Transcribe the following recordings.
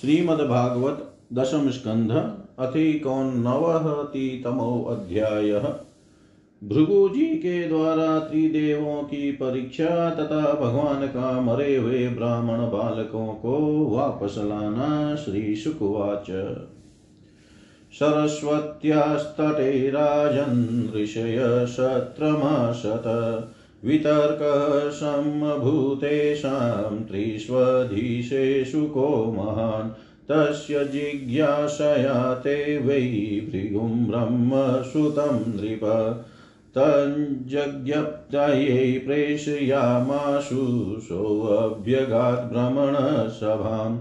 श्रीमद्भागवत दशम स्कंध अथिकोन नवतितमो अध्याय भृगुजी के द्वारा त्रिदेवों की परीक्षा तथा भगवान का मरे हुए ब्राह्मण बालकों को वापस लाना। श्री शुकवाच सरस्वत्यास्तटे राजन् ऋषय शत्रमाशत वितर्क सम्भूतेषां त्रिष्वधीशेषु को महान् तस्य जिज्ञासया ते वै भृगुं ब्रह्म सुतं नृप तज्ज्ञप्तये प्रेषयामाशु सोऽभ्यगात् ब्रह्मणसभाम्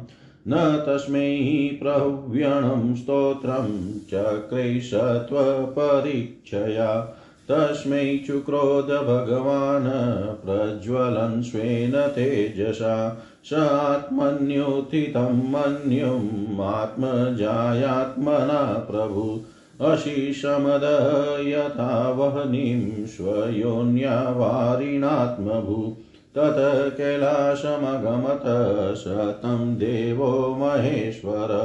न तस्मै प्रह्वणं स्तोत्रं चक्रैषत्वपरीक्षया तस्मै चुक्रोध भगवान् प्रज्वलन् स्वेन तेजसा स आत्मन्योथितं मन्युम् आत्मजायात्मना प्रभु अशीषमद यथा वह्निं स्वयोन्या वारिणात्मभू तत कैलासमगमत शतं देवो महेश्वर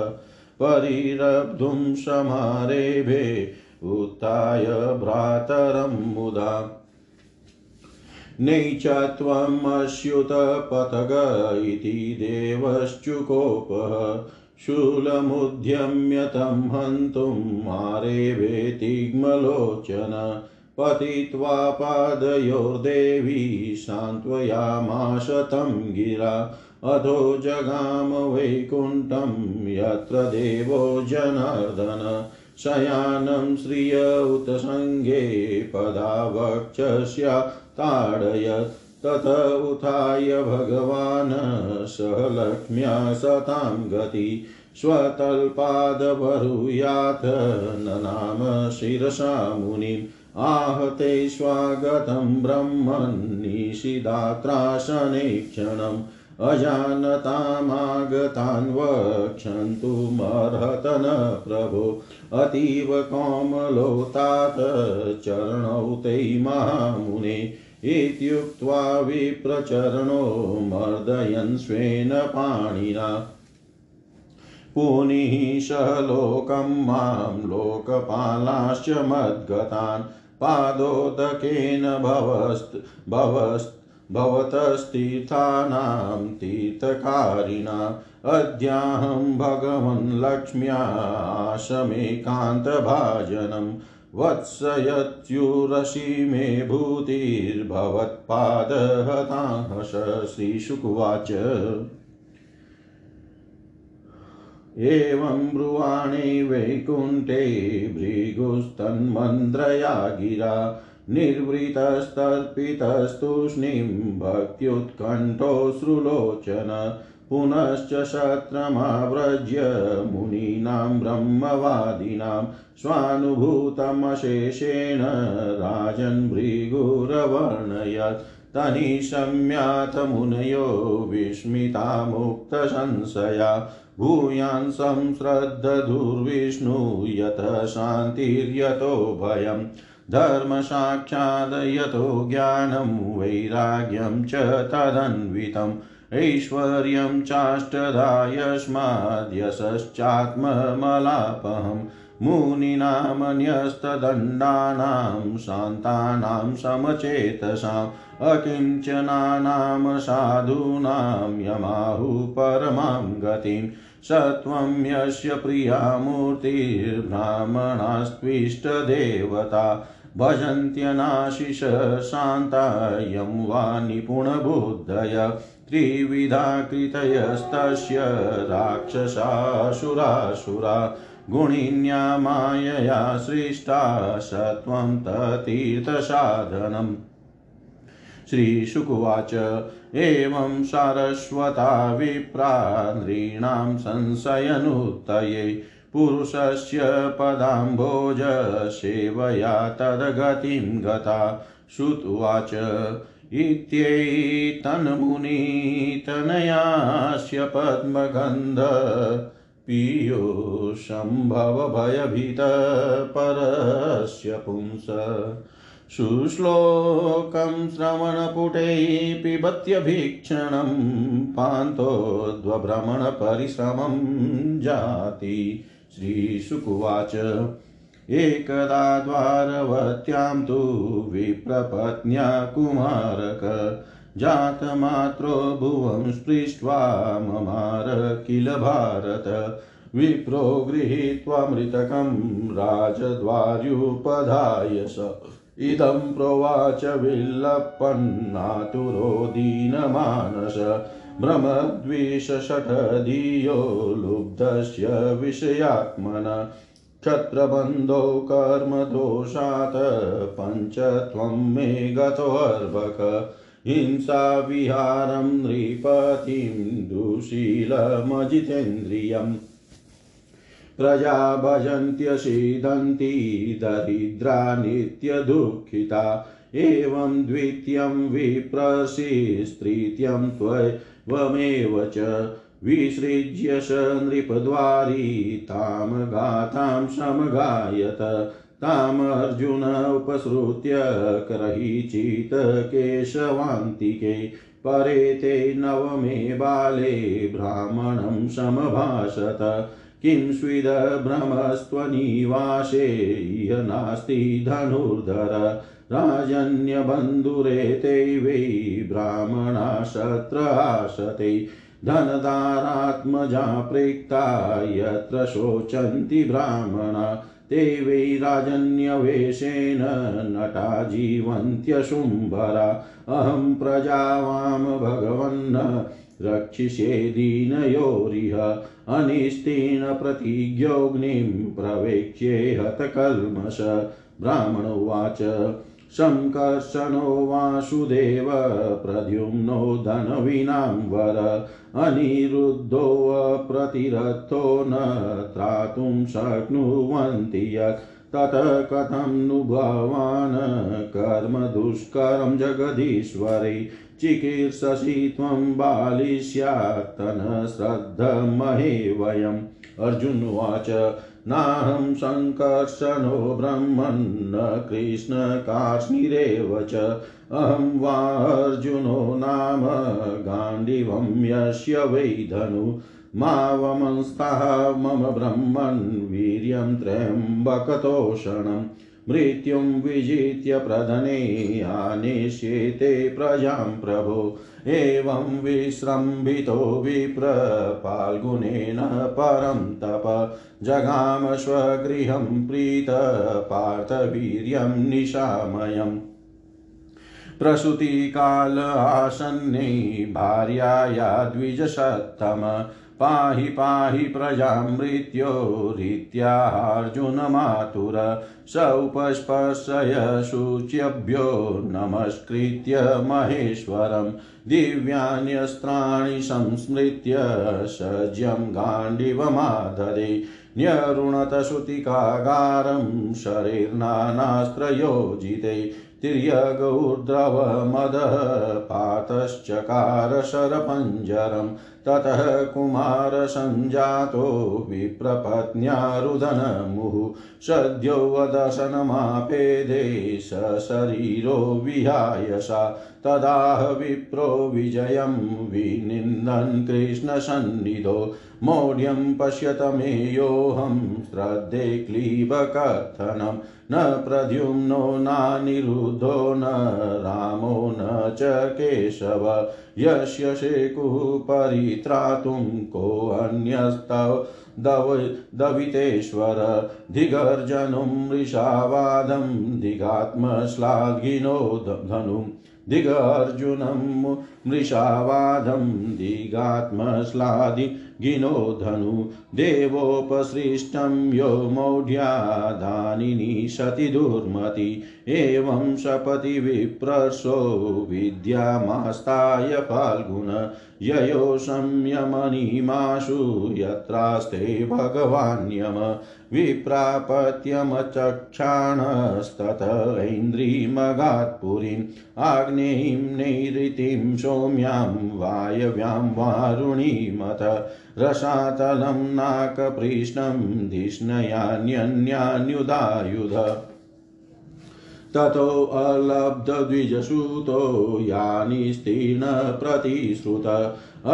परिरब्धुं समारेभे उत्थाय भ्रातरं मुदा नैचत्वमस्युत पतग इति देवश्चुकोपः शूलमुद्यम्य तं हन्तुं आरेभे तिग्मलोचन पतित्वा पादयोर्देवी सान्त्वयामाश तं गिरा अधो जगाम वैकुण्ठं यत्र देवो जनार्दन शयानं श्रिय उत संगे पदावक्षस्या ताडयत् तत उथाय भगवान् सह लक्ष्म्या सतां गति स्वतल्पादवरुयाथ ननाम शिरसा मुनिम् आहते स्वागतं ब्रह्मन्निशिदात्राशने क्षणम् अजानतामागतान् वक्षन्तुमर्हत न प्रभो अतीव कोमलोतात चरणौ ते महामुने इत्युक्त्वा विप्रचरणो मर्दयन् स्वेन पाणिना पुनिः सह लोकं मां लोकपालाश्च मद्गतान् पादोदकेन भवतस्तीर्थानां तीर्थकारिणा अद्याहं भगवन् लक्ष्म्या शमेकान्तभाजनं वत्सयत्युरसी मे भूतिर्भवत्पादहतां श्रीशुकवाच एवं ब्रुवाणे वैकुण्ठे भृगुस्तन्मन्द्रया गिरा निर्वृतस्तर्पितस्तूष्णीं भक्त्युत्कण्ठोऽश्रुलोचन पुनश्च शत्रमाव्रज्य मुनीनां ब्रह्मवादिनां स्वानुभूतमशेषेण राजन् भृगुरवर्णयत् तनिशम्यात मुनयो विस्मिता मुक्तसंशया भूयान् संश्रद्धधुर्विष्णु यत शान्तिर्यतो भयम् धर्मसाक्षादयतो ज्ञानं वैराग्यं च तदन्वितम् ऐश्वर्यं चाष्टधा यस्माद्यशश्चात्ममलापहम् मुनीनां न्यस्तदण्डानां शान्तानां समचेतसाम् अकिञ्चनानां साधूनां यमाहुः परमां गतिं सत्वं यस्य प्रिया मूर्तिर्ब्राह्मणास्त्विष्टदेवता भजन्त्यनाशिष शान्तायं वा निपुणबुद्धय त्रिविधा कृतयस्तस्य राक्षसासुरासुरा गुणिन्या मायया सृष्टा सत्वं ततीर्थसाधनम् श्रीशुकवाच एवं सारस्वता विप्रा नृणां संशयनुत्तये पुरुषस्य पदाम्भोज सेवया तद्गतिं गता श्रुत्वाच इत्येतन्मुनितनयास्य पद्मगन्ध पीयूषं भवभयभीत परस्य पुंस शुश्लोकं श्रवणपुटे पिबत्यभीक्षणं पान्तोद्वभ्रमणपरिश्रमं जाति। श्रीशुकुवाच एकदा द्वारवत्यां तु विप्रपत्न्या कुमारक जातमात्रो भुवं स्पृष्ट्वा ममार किल भारत। विप्रो गृहीत्वा मृतकं राजद्वार्युपधाय स इदं प्रोवाच विल्लपन्नातुरो दीनमानस। भ्रमद्वेषषटधियो लुब्धस्य विषयात्मना क्षत्रबन्धो कर्मदोषात् पञ्चत्वं मे गतोऽर्भक। हिंसाविहारं नृपतिं दुशीलमजितेन्द्रियम् प्रजा भजन्त्य सीदन्ति दरिद्रा नित्यदुःखिता। एवं द्वितीयं विप्रसिस्तृतीयं त्वमेव च विसृज्य स नृपद्वारी ताम गातां समगायत। तामर्जुन उपसृत्य करहीचित केशवान्तिके परेते नवमे बाले ब्राह्मणं समभाषत। किं स्विद भ्रमस्त्वनिवासे य नास्ति धनुर्धर। राजन्यबन्धुरेते वै ब्राह्मणा शत्रासते। धनदारात्मजा प्रेक्ता यत्र शोचन्ति ब्राह्मणा ते वै राजन्यवेशेन नटा जीवन्त्यशुम्भरा। अहं प्रजावाम भगवन्न रक्षिषे दीनयोरिह अनिष्टेन प्रतिज्ञोऽग्निं प्रवेक्ष्ये हतकल्मष। ब्राह्मण उवाच संकर्षणो वासुदेव प्रद्युम्नो धनविनाम्वर। अनिरुद्धो अप्रतिरथो न त्रातुं शक्नुवन्ति यत्। ततः कथं नु भवान् कर्म दुष्करं जगदीश्वरे। चिकीर्षसि त्वं बालिश्यात्तन श्रद्धमहे वयम्। अर्जुनवाच नाहं संकर्षणो ब्रह्मन्न कृष्णकार्ष्णिरेव च। अहं वा अर्जुनो नाम गाण्डीवं यस्य वै धनु। मा वमंस्तः मम ब्रह्मन् वीर्यं त्र्यम्बकतोषणम्। मृत्युं विजित्य प्रधने आनेष्येते प्रजां प्रभो। एवं विश्रम्भितो विप्र फाल्गुनेन परं तप। जगाम स्वगृहं प्रीत पार्थवीर्यं निशामयम्। प्रसूतिकाल आसन्ने भार्याया द्विजसत्तम। पाहि पाहि प्रजा मृत्यो रीत्यार्जुन मातुर। सौपस्पर्शय शुच्यभ्यो नमस्कृत्य महेश्वरम्। दिव्यान्यस्त्राणि संस्मृत्य सज्यं गाण्डीवमाददे। न्यरुणतश्रुतिकागारं शरीर्नानास्त्रयोजिते। तिर्यगौर्द्रवमदः पातश्चकार शरपञ्जरम्। ततः कुमारसञ्जातो विप्रपत्न्या रुदनमुहुः। सद्यो वदशनमापेदे सशरीरो विहायसा। तदाह विप्रो विजयं विनिन्दन् कृष्णसन्निधौ। मौढ्यं पश्यत मे योऽहं श्रद्धे क्लीबकथनं। न प्रद्युम्नो नानिरुद्धो न रामो न च केशव। यस्य शेकुः परित्रातुं कोऽन्यस्तव दवितेश्वर। दिगर्जनुं मृषावादं दिगात्मश्लाघिनो धनुम्। दिगार्जुनं मृषावादं दिगात्मश्लादि गिनो धनु। देवोपसृष्टं यो मौढ्यादानिनी सति दुर्मति। एवं शपति विप्रसो विद्यामास्ताय फाल्गुन। ययो संयमनिमाशु यत्रास्ते भगवान्यम। विप्रापत्यमचक्षाणस्तत ऐन्द्रीमगात्पुरीम्। आग्नेयीं नैऋतिं सौम्यां वायव्यां वारुणीमत। रसातलं नाकपृष्ठं धिष्णयान्यन्यान्युदायुध। ततो अलब्धद्विजसुतो यानिस्तीर्ण प्रतिश्रुत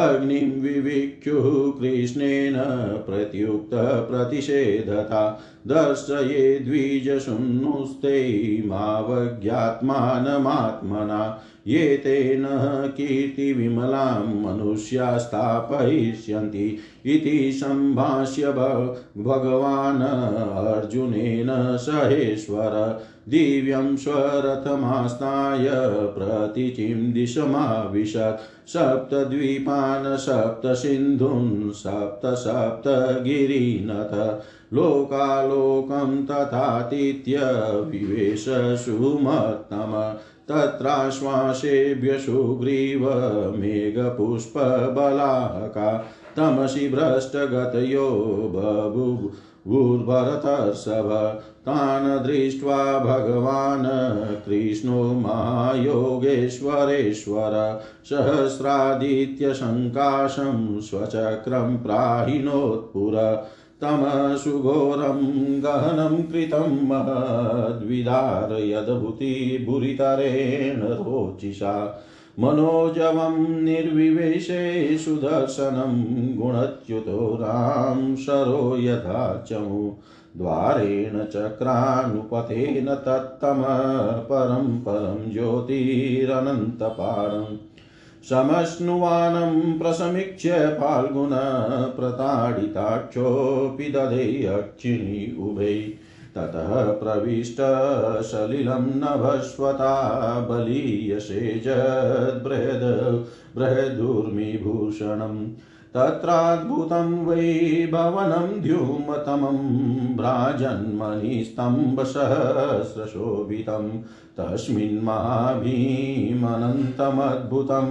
अग्निं विविक्ष्युः कृष्णेन प्रत्युक्त प्रतिषेधता दर्शयेद्विजसुनुस्ते मावज्ञात्मानमात्मना ये तेन कीर्तिविमलां मनुष्या स्थापयिष्यन्ति इति सम्भाष्य भगवान् अर्जुनेन सहेश्वर दिव्यं स्वरथमास्नाय प्रतीचिं दिशमाविशत् सप्तद्वीपान् सप्तसिन्धून् सप्तसप्तगिरिनथ लोकालोकं तथातीत्य विवेश सुमत्तम तत्राश्वासेभ्य सुग्रीव मेघपुष्पबलाहका तमसि भ्रष्टगतयो बभूवुर्भरतर्षभ तान् दृष्ट्वा भगवान् कृष्णो महायोगेश्वरेश्वर सहस्रादित्य सङ्काशं स्वचक्रं प्राहिणोत्पुर तमसुघोरं गहनं कृतं महद्विदार यद्भूति भूरितरेण रोचिषा मनोजवं निर्विवेशे सुदर्शनं गुणच्युतो राम शरो यथा चमु द्वारेण चक्रानुपथेन तत्तम परं परं ज्योतिरनन्तपारम् समश्नुवानं प्रसमीक्ष्य फाल्गुन प्रताडिताक्षोऽपि दधे अक्षिणी उभे ततः प्रविष्ट सलिलं नभस्वता बलीयसेजद्बृहद्भूषणं तत्राद्भुतं वै भवनं द्युमतमं ब्राजन्मणिस्तम्भसहस्रशोभितं तस्मिन्महाभीमनन्तमद्भुतं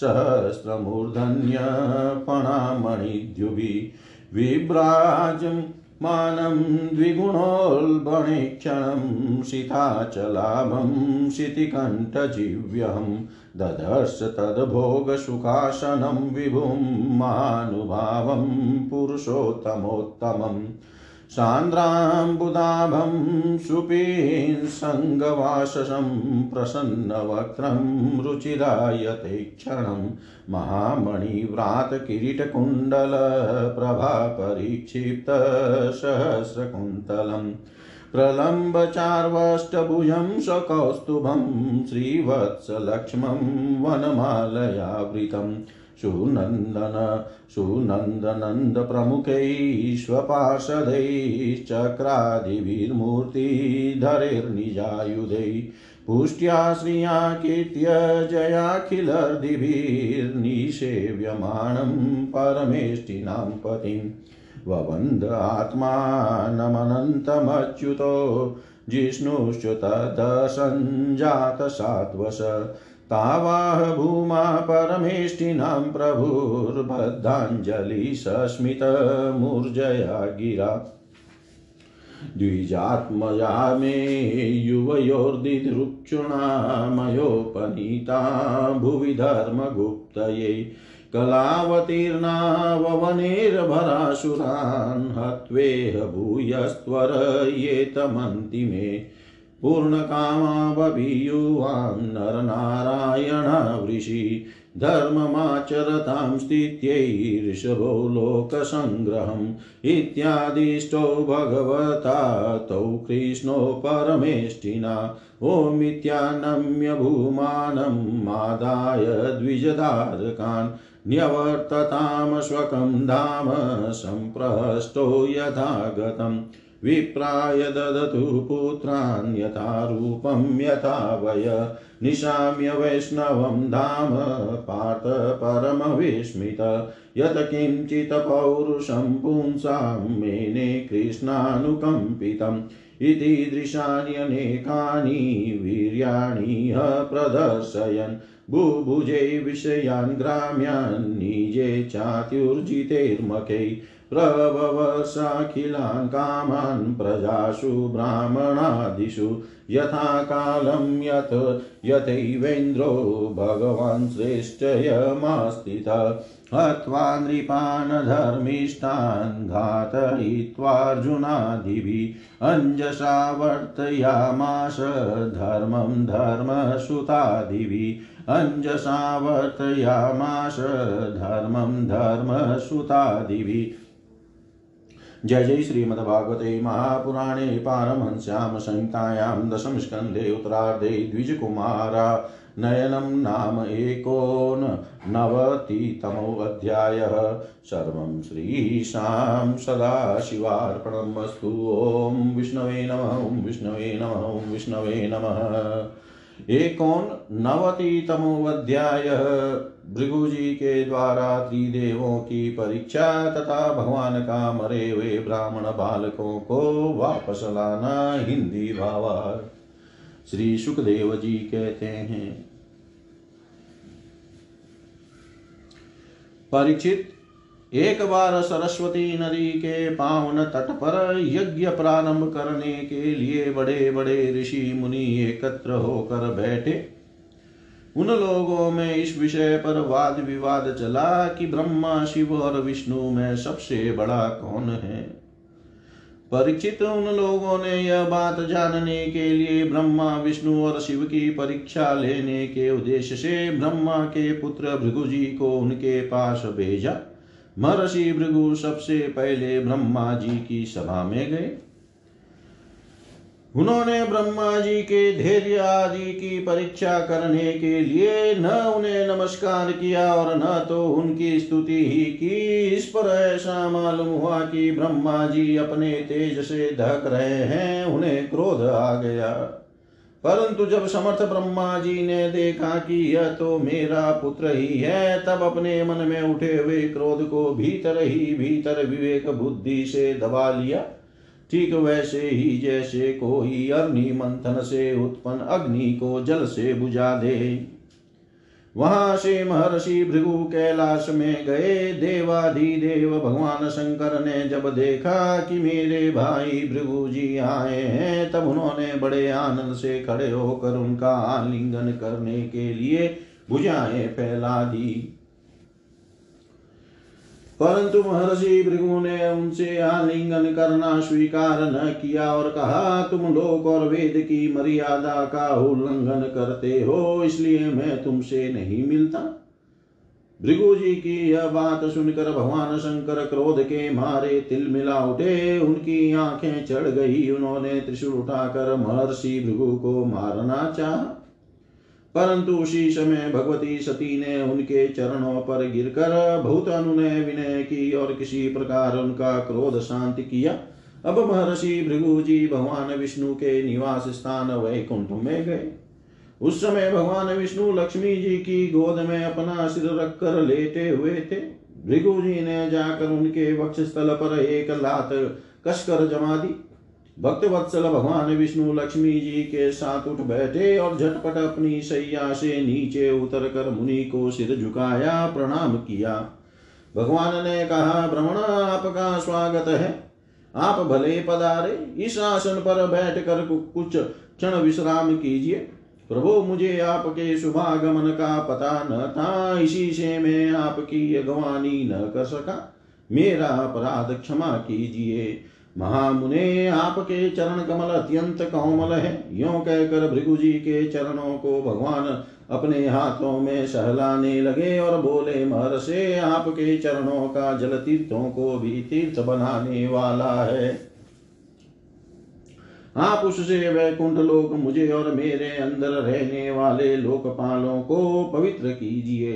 सहस्रमूर्धन्यपणामणिद्युभिः विभ्राजमानं द्विगुणोल्बणीक्षणं शीताचलाभं शितिकण्ठजीव्यं ददर्श तद्भोगसुखासनं विभुं मानुभावं पुरुषोत्तमोत्तमम् सान्द्राम्बुदाभं सुपीनसङ्गवाससं प्रसन्नवक्त्रं रुचिरायते क्षणं महामणिव्रातकिरीटकुण्डलप्रभापरिक्षिप्तसहस्रकुन्तलम् प्रलम्बचार्वष्टभुजं सकौस्तुभं श्रीवत्सलक्ष्मं वनमालयावृतम् सुनन्दनन्द प्रमुखैश्वपार्षदैश्चक्रादिभिर्मूर्तिधरैर्निजायुधै पुष्ट्या श्रिया कीर्त्य जयाखिलर्दिभिर्निसेव्यमाणं परमेष्टिनां पतिं ववन्द आत्मानमनन्तमच्युतो जिष्णुश्च तदसञ्जातसात्वश तावाह भूमा परमेष्टिनां प्रभुर्बद्धाञ्जलिः सस्मितमूर्जया गिरा द्विजात्मजा मे युवयोर्दिदृक्षुणामयोपनीता भुवि धर्मगुप्तये कलावतीर्णा ववनेर्भरासुरान् हत्वेह भूयस्त्वर ये तमन्तिमे पूर्णकामावभियुवां नरनारायणावृषि धर्ममाचरतां स्थित्यैर्षभो लोकसंग्रहम् इत्यादिष्टो भगवता तौ कृष्णो परमेष्टिना ओमित्यानम्य भूमानं मादाय द्विजधारकान् न्यवर्ततां स्वकं धाम सम्प्रहस्तो यथा गतम् विप्राय ददतु पुत्रान् यथा रूपं यथा वय निशाम्य वैष्णवं धाम पार्थ परमविस्मित यत किंचित् पौरुषं पुंसां मेने कृष्णानुकम्पितम् इति दृशानि अनेकानि वीर्याणि प्रदर्शयन् बुभुजे विषयान् ग्राम्यान् निजे चात्युर्जितैर्मकै प्रभवसाखिलान् कामान् प्रजासु ब्राह्मणादिषु यथा कालं यथैवेन्द्रो भगवान् श्रेष्ठयमास्थितः हत्वा नृपान् धर्मिष्ठान् घातयित्वार्जुनादिभिः अञ्जसा वर्तयामास धर्मं धर्मसुतादिभिः अञ्जसा वर्तयामास धर्मं धर्मसुतादिभिः। जय जय श्रीमद्भागवते महापुराणे पारमहंस्यां संहितायां दशम स्कन्धे उत्तरार्धे द्विजकुमारा नयनं नाम एकोननवतितमोऽध्यायः। सर्वं श्रीशां सदाशिवार्पणमस्तु। ओं विष्णवे नमः। ओं विष्णवे नमः। ओं विष्णवे नमः। एकोननवतितमोऽध्यायः भृगुजी के द्वारा त्रिदेवों की परीक्षा तथा भगवान का मरे हुए ब्राह्मण बालकों को वापस लाना। हिंदी भावार्थ। श्री सुखदेव जी कहते हैं, परीक्षित, एक बार सरस्वती नदी के पावन तट पर यज्ञ प्रारंभ करने के लिए बड़े बड़े ऋषि मुनि एकत्र होकर बैठे। उन लोगों में इस विषय पर वाद विवाद चला कि ब्रह्मा, शिव और विष्णु में सबसे बड़ा कौन है। परीक्षित, उन लोगों ने यह बात जानने के लिए ब्रह्मा, विष्णु और शिव की परीक्षा लेने के उद्देश्य से ब्रह्मा के पुत्र भृगुजी को उनके पास भेजा। महर्षि भृगु सबसे पहले ब्रह्मा जी की सभा में गए। उन्होंने ब्रह्मा जी के धैर्य आदि की परीक्षा करने के लिए न उन्हें नमस्कार किया और न तो उनकी स्तुति ही की। इस पर ऐसा मालूम हुआ कि ब्रह्मा जी अपने तेज से धक रहे हैं। उन्हें क्रोध आ गया। परंतु जब समर्थ ब्रह्मा जी ने देखा कि यह तो मेरा पुत्र ही है, तब अपने मन में उठे हुए क्रोध को भीतर ही भीतर विवेक बुद्धि से दबा लिया। ठीक वैसे ही जैसे कोई अग्नि मंथन से उत्पन्न अग्नि को जल से बुझा दे। वहां से महर्षि भृगु कैलाश में गए। देवाधिदेव भगवान शंकर ने जब देखा कि मेरे भाई भृगु जी आए हैं, तब उन्होंने बड़े आनंद से खड़े होकर उनका आलिंगन करने के लिए भुजाएं फैला दी। परंतु महर्षि भृगु ने उनसे आलिंगन करना स्वीकार न किया और कहा, तुम लोक और वेद की मर्यादा का उल्लंघन करते हो, इसलिए मैं तुमसे नहीं मिलता। भृगु जी की यह बात सुनकर भगवान शंकर क्रोध के मारे तिलमिला उठे। उनकी आंखें चढ़ गई। उन्होंने त्रिशूल उठाकर महर्षि भृगु को मारना चाहा, परंतु उसी समय भगवती सती ने उनके चरणों पर गिरकर बहुत अनुनय विनय की और किसी प्रकार उनका क्रोध शांत किया। अब महर्षि भृगु जी भगवान विष्णु के निवास स्थान वैकुंठ में गए। उस समय भगवान विष्णु लक्ष्मी जी की गोद में अपना सिर रखकर लेटे हुए थे। भृगु जी ने जाकर उनके वक्षस्थल पर एक लात कसकर जमा दी। भक्त वत्सल भगवान विष्णु लक्ष्मी जी के साथ उठ बैठे और झटपट अपनी शैया से नीचे उतरकर मुनि को सिर झुकाया, प्रणाम किया। भगवान ने कहा, ब्रह्मण, आपका स्वागत है। आप भले पधारे। इस आसन पर बैठकर कुछ क्षण विश्राम कीजिए। प्रभु, मुझे आपके शुभागमन का पता न था, इसी से मैं आपकी अगवानी न कर सका। मेरा अपराध क्षमा कीजिए। महामुने, आपके चरण कमल अत्यंत कोमल है। यों कहकर भृगु जी के चरणों को भगवान अपने हाथों में सहलाने लगे और बोले, महर्षे, आपके चरणों का जल तीर्थों को भी तीर्थ बनाने वाला है। आप उससे वैकुंठ लोक मुझे और मेरे अंदर रहने वाले लोकपालों को पवित्र कीजिए।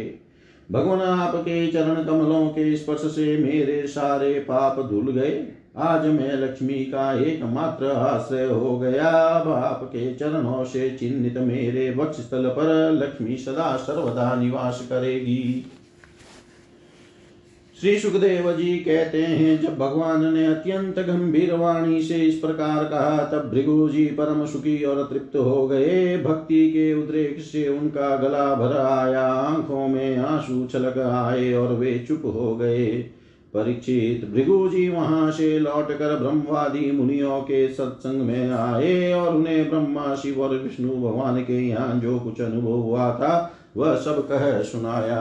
भगवान, आपके चरण कमलों के स्पर्श से मेरे सारे पाप धुल गए। आज मैं लक्ष्मी का एकमात्र आश्रय हो गया। अब आपके चरणों से चिन्हित मेरे वक्षस्थल पर लक्ष्मी सदा सर्वदा निवास करेगी। श्री सुखदेव जी कहते हैं, जब भगवान ने अत्यंत गंभीर वाणी से इस प्रकार कहा, तब भृगु जी परम सुखी और तृप्त हो गए। भक्ति के उद्रेक से उनका गला भर आया, आंखों में आंसू छलक आए और वे चुप हो गए। परीक्षित, भृगु जी वहां से लौटकर ब्रह्मवादी मुनियों के सत्संग में आए और उन्हें ब्रह्मा, शिव और विष्णु भगवान के यहाँ जो कुछ अनुभव हुआ था वह सब कह सुनाया।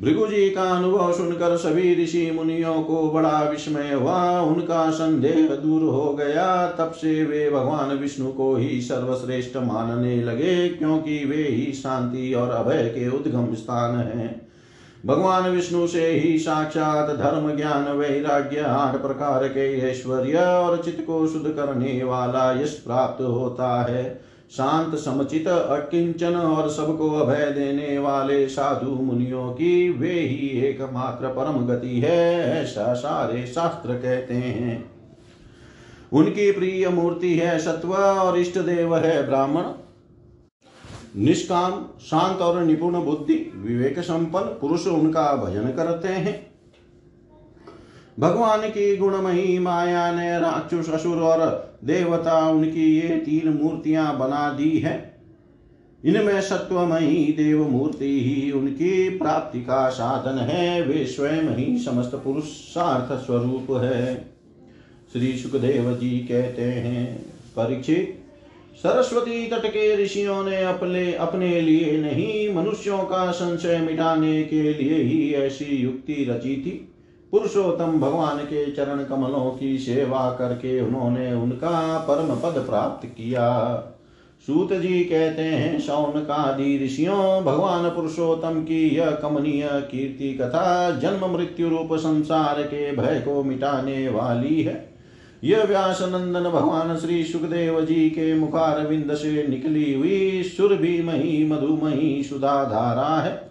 भृगु जी का अनुभव सुनकर सभी ऋषि मुनियों को बड़ा विस्मय हुआ। उनका संदेह दूर हो गया। तब से वे भगवान विष्णु को ही सर्वश्रेष्ठ मानने लगे, क्योंकि वे ही शांति और अभय के उद्गम स्थान हैं। भगवान विष्णु से ही साक्षात धर्म, ज्ञान, वैराग्य, 8 प्रकार के ऐश्वर्य और चित्त को शुद्ध करने वाला यश प्राप्त होता है। शांत, समचित, अकिंचन और सबको अभय देने वाले साधु मुनियों की वे ही एकमात्र परम गति है, ऐसा सारे शास्त्र कहते हैं। उनकी प्रिय मूर्ति है सत्व और इष्ट देव है ब्राह्मण। निष्काम, शांत और निपुण बुद्धि, विवेक संपन्न पुरुष उनका भजन करते हैं। भगवान की गुणमयी माया ने राक्षस, असुर और देवता उनकी ये 3 मूर्तियां बना दी है। इनमें सत्वमयी देव मूर्ति ही उनकी प्राप्ति का साधन है। वे स्वयं ही समस्त पुरुषार्थ स्वरूप है। श्री सुखदेव जी कहते हैं, परीक्षित, सरस्वती तट के ऋषियों ने अपने लिए नहीं, मनुष्यों का संशय मिटाने के लिए ही ऐसी युक्ति रची थी। पुरुषोत्तम भगवान के चरण कमलों की सेवा करके उन्होंने उनका परम पद प्राप्त किया। सूत जी कहते हैं, शौनकादि ऋषियों, भगवान पुरुषोत्तम की यह कमनीय कीर्ति कथा जन्म मृत्यु रूप संसार के भय को मिटाने वाली है। यह व्यास नंदन भगवान श्री सुखदेव जी के मुखारविंद से निकली हुई सुरभि मही मधुमही सुधा धारा है।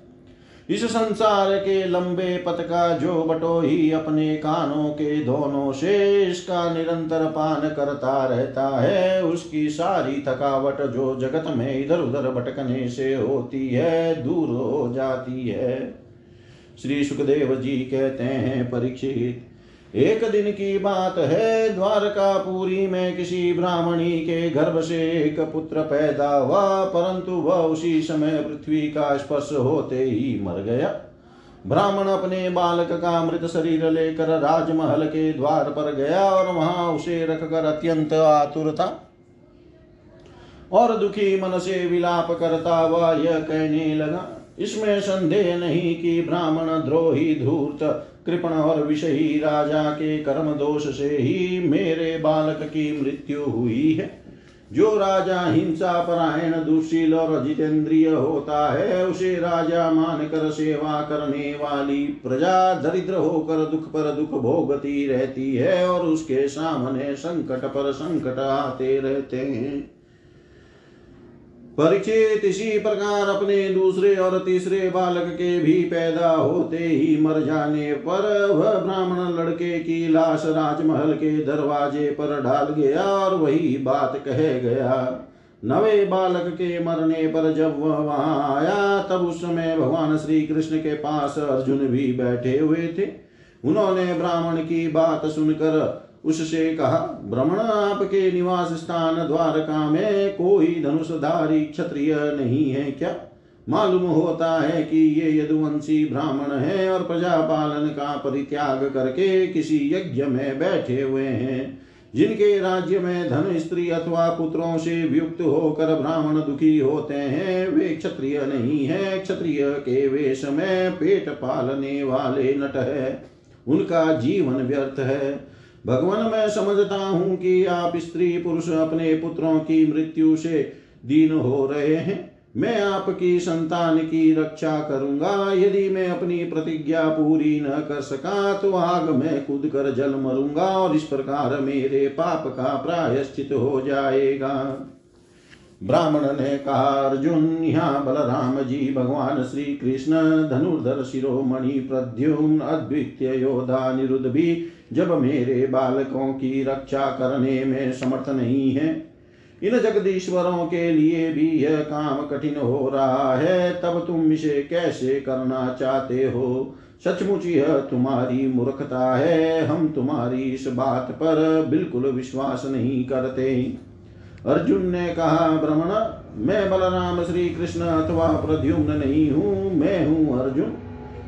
इस संसार के लंबे पथ का जो बटो ही अपने कानों के दोनों से इसका निरंतर पान करता रहता है, उसकी सारी थकावट जो जगत में इधर उधर भटकने से होती है, दूर हो जाती है। श्री सुखदेव जी कहते हैं, परीक्षित, एक दिन की बात है, द्वारकापुरी में किसी ब्राह्मणी के गर्भ से एक पुत्र पैदा हुआ, परंतु वह उसी समय पृथ्वी का स्पर्श होते ही मर गया। ब्राह्मण अपने बालक का मृत शरीर लेकर राजमहल के द्वार पर गया और वहां उसे रखकर अत्यंत आतुर था और दुखी मन से विलाप करता हुआ यह कहने लगा, इसमें संदेह नहीं कि ब्राह्मण द्रोही, धूर्त, कृपण और विषयी राजा के कर्म दोष से ही मेरे बालक की मृत्यु हुई है। जो राजा हिंसा परायण, दुशील और जितेंद्रिय होता है, उसे राजा मानकर सेवा करने वाली प्रजा दरिद्र होकर दुख पर दुख भोगती रहती है और उसके सामने संकट पर संकट आते रहते हैं। परीक्षित, इसी प्रकार अपने दूसरे और तीसरे बालक के भी पैदा होते ही मर जाने पर वह ब्राह्मण लड़के की लाश राजमहल के दरवाजे पर डाल गया और वही बात कह गया। नवे बालक के मरने पर जब वह वहां आया, तब उस समय भगवान श्री कृष्ण के पास अर्जुन भी बैठे हुए थे। उन्होंने ब्राह्मण की बात सुनकर उससे कहा, ब्राह्मण, आपके निवास स्थान द्वारका में कोई धनुषधारी क्षत्रिय नहीं है क्या? मालूम होता है कि ये यदुवंशी ब्राह्मण है और प्रजापालन का परित्याग करके किसी यज्ञ में बैठे हुए हैं। जिनके राज्य में धन, स्त्री अथवा पुत्रों से वियुक्त होकर ब्राह्मण दुखी होते हैं, वे क्षत्रिय नहीं है। क्षत्रिय के वेश में पेट पालने वाले नट है, उनका जीवन व्यर्थ है। भगवान, मैं समझता हूं कि आप स्त्री पुरुष अपने पुत्रों की मृत्यु से दीन हो रहे हैं। मैं आपकी संतान की रक्षा करूंगा। यदि मैं अपनी प्रतिज्ञा पूरी न कर सका तो आग में कूद कर जल मरूंगा और इस प्रकार मेरे पाप का प्रायश्चित हो जाएगा। ब्राह्मण ने कहा, अर्जुन, यहाँ बलराम जी भगवान श्री कृष्ण धनुर्धर, शिरोमणि, प्रद्युम्न, अद्वितीय योद्धा निरुद्ध भी जब मेरे बालकों की रक्षा करने में समर्थ नहीं है, इन जगदीश्वरों के लिए भी यह काम कठिन हो रहा है, तब तुम इसे कैसे करना चाहते हो? सचमुच यह तुम्हारी मूर्खता है। हम तुम्हारी इस बात पर बिल्कुल विश्वास नहीं करते। अर्जुन ने कहा, ब्राह्मण, मैं बलराम श्री कृष्ण अथवा प्रद्युम्न नहीं हूँ, मैं हूँ अर्जुन,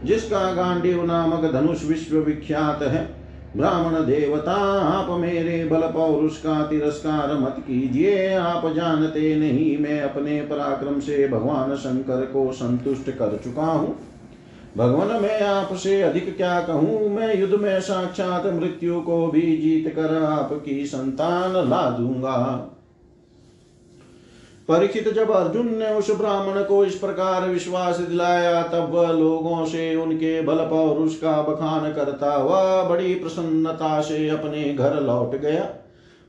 जिसका गांडीव नामक धनुष विश्व विख्यात है। ब्राह्मण देवता, आप मेरे बल पौरुष का तिरस्कार मत कीजिए। आप जानते नहीं मैं अपने पराक्रम से भगवान शंकर को संतुष्ट कर चुका हूँ। भगवान मैं आपसे अधिक क्या कहूँ, मैं युद्ध में साक्षात मृत्यु को भी जीत कर आपकी संतान ला दूंगा। परीक्षित जब अर्जुन ने उस ब्राह्मण को इस प्रकार विश्वास दिलाया तब वह लोगों से उनके बल पौरुष का बखान करता हुआ बड़ी प्रसन्नता से अपने घर लौट गया।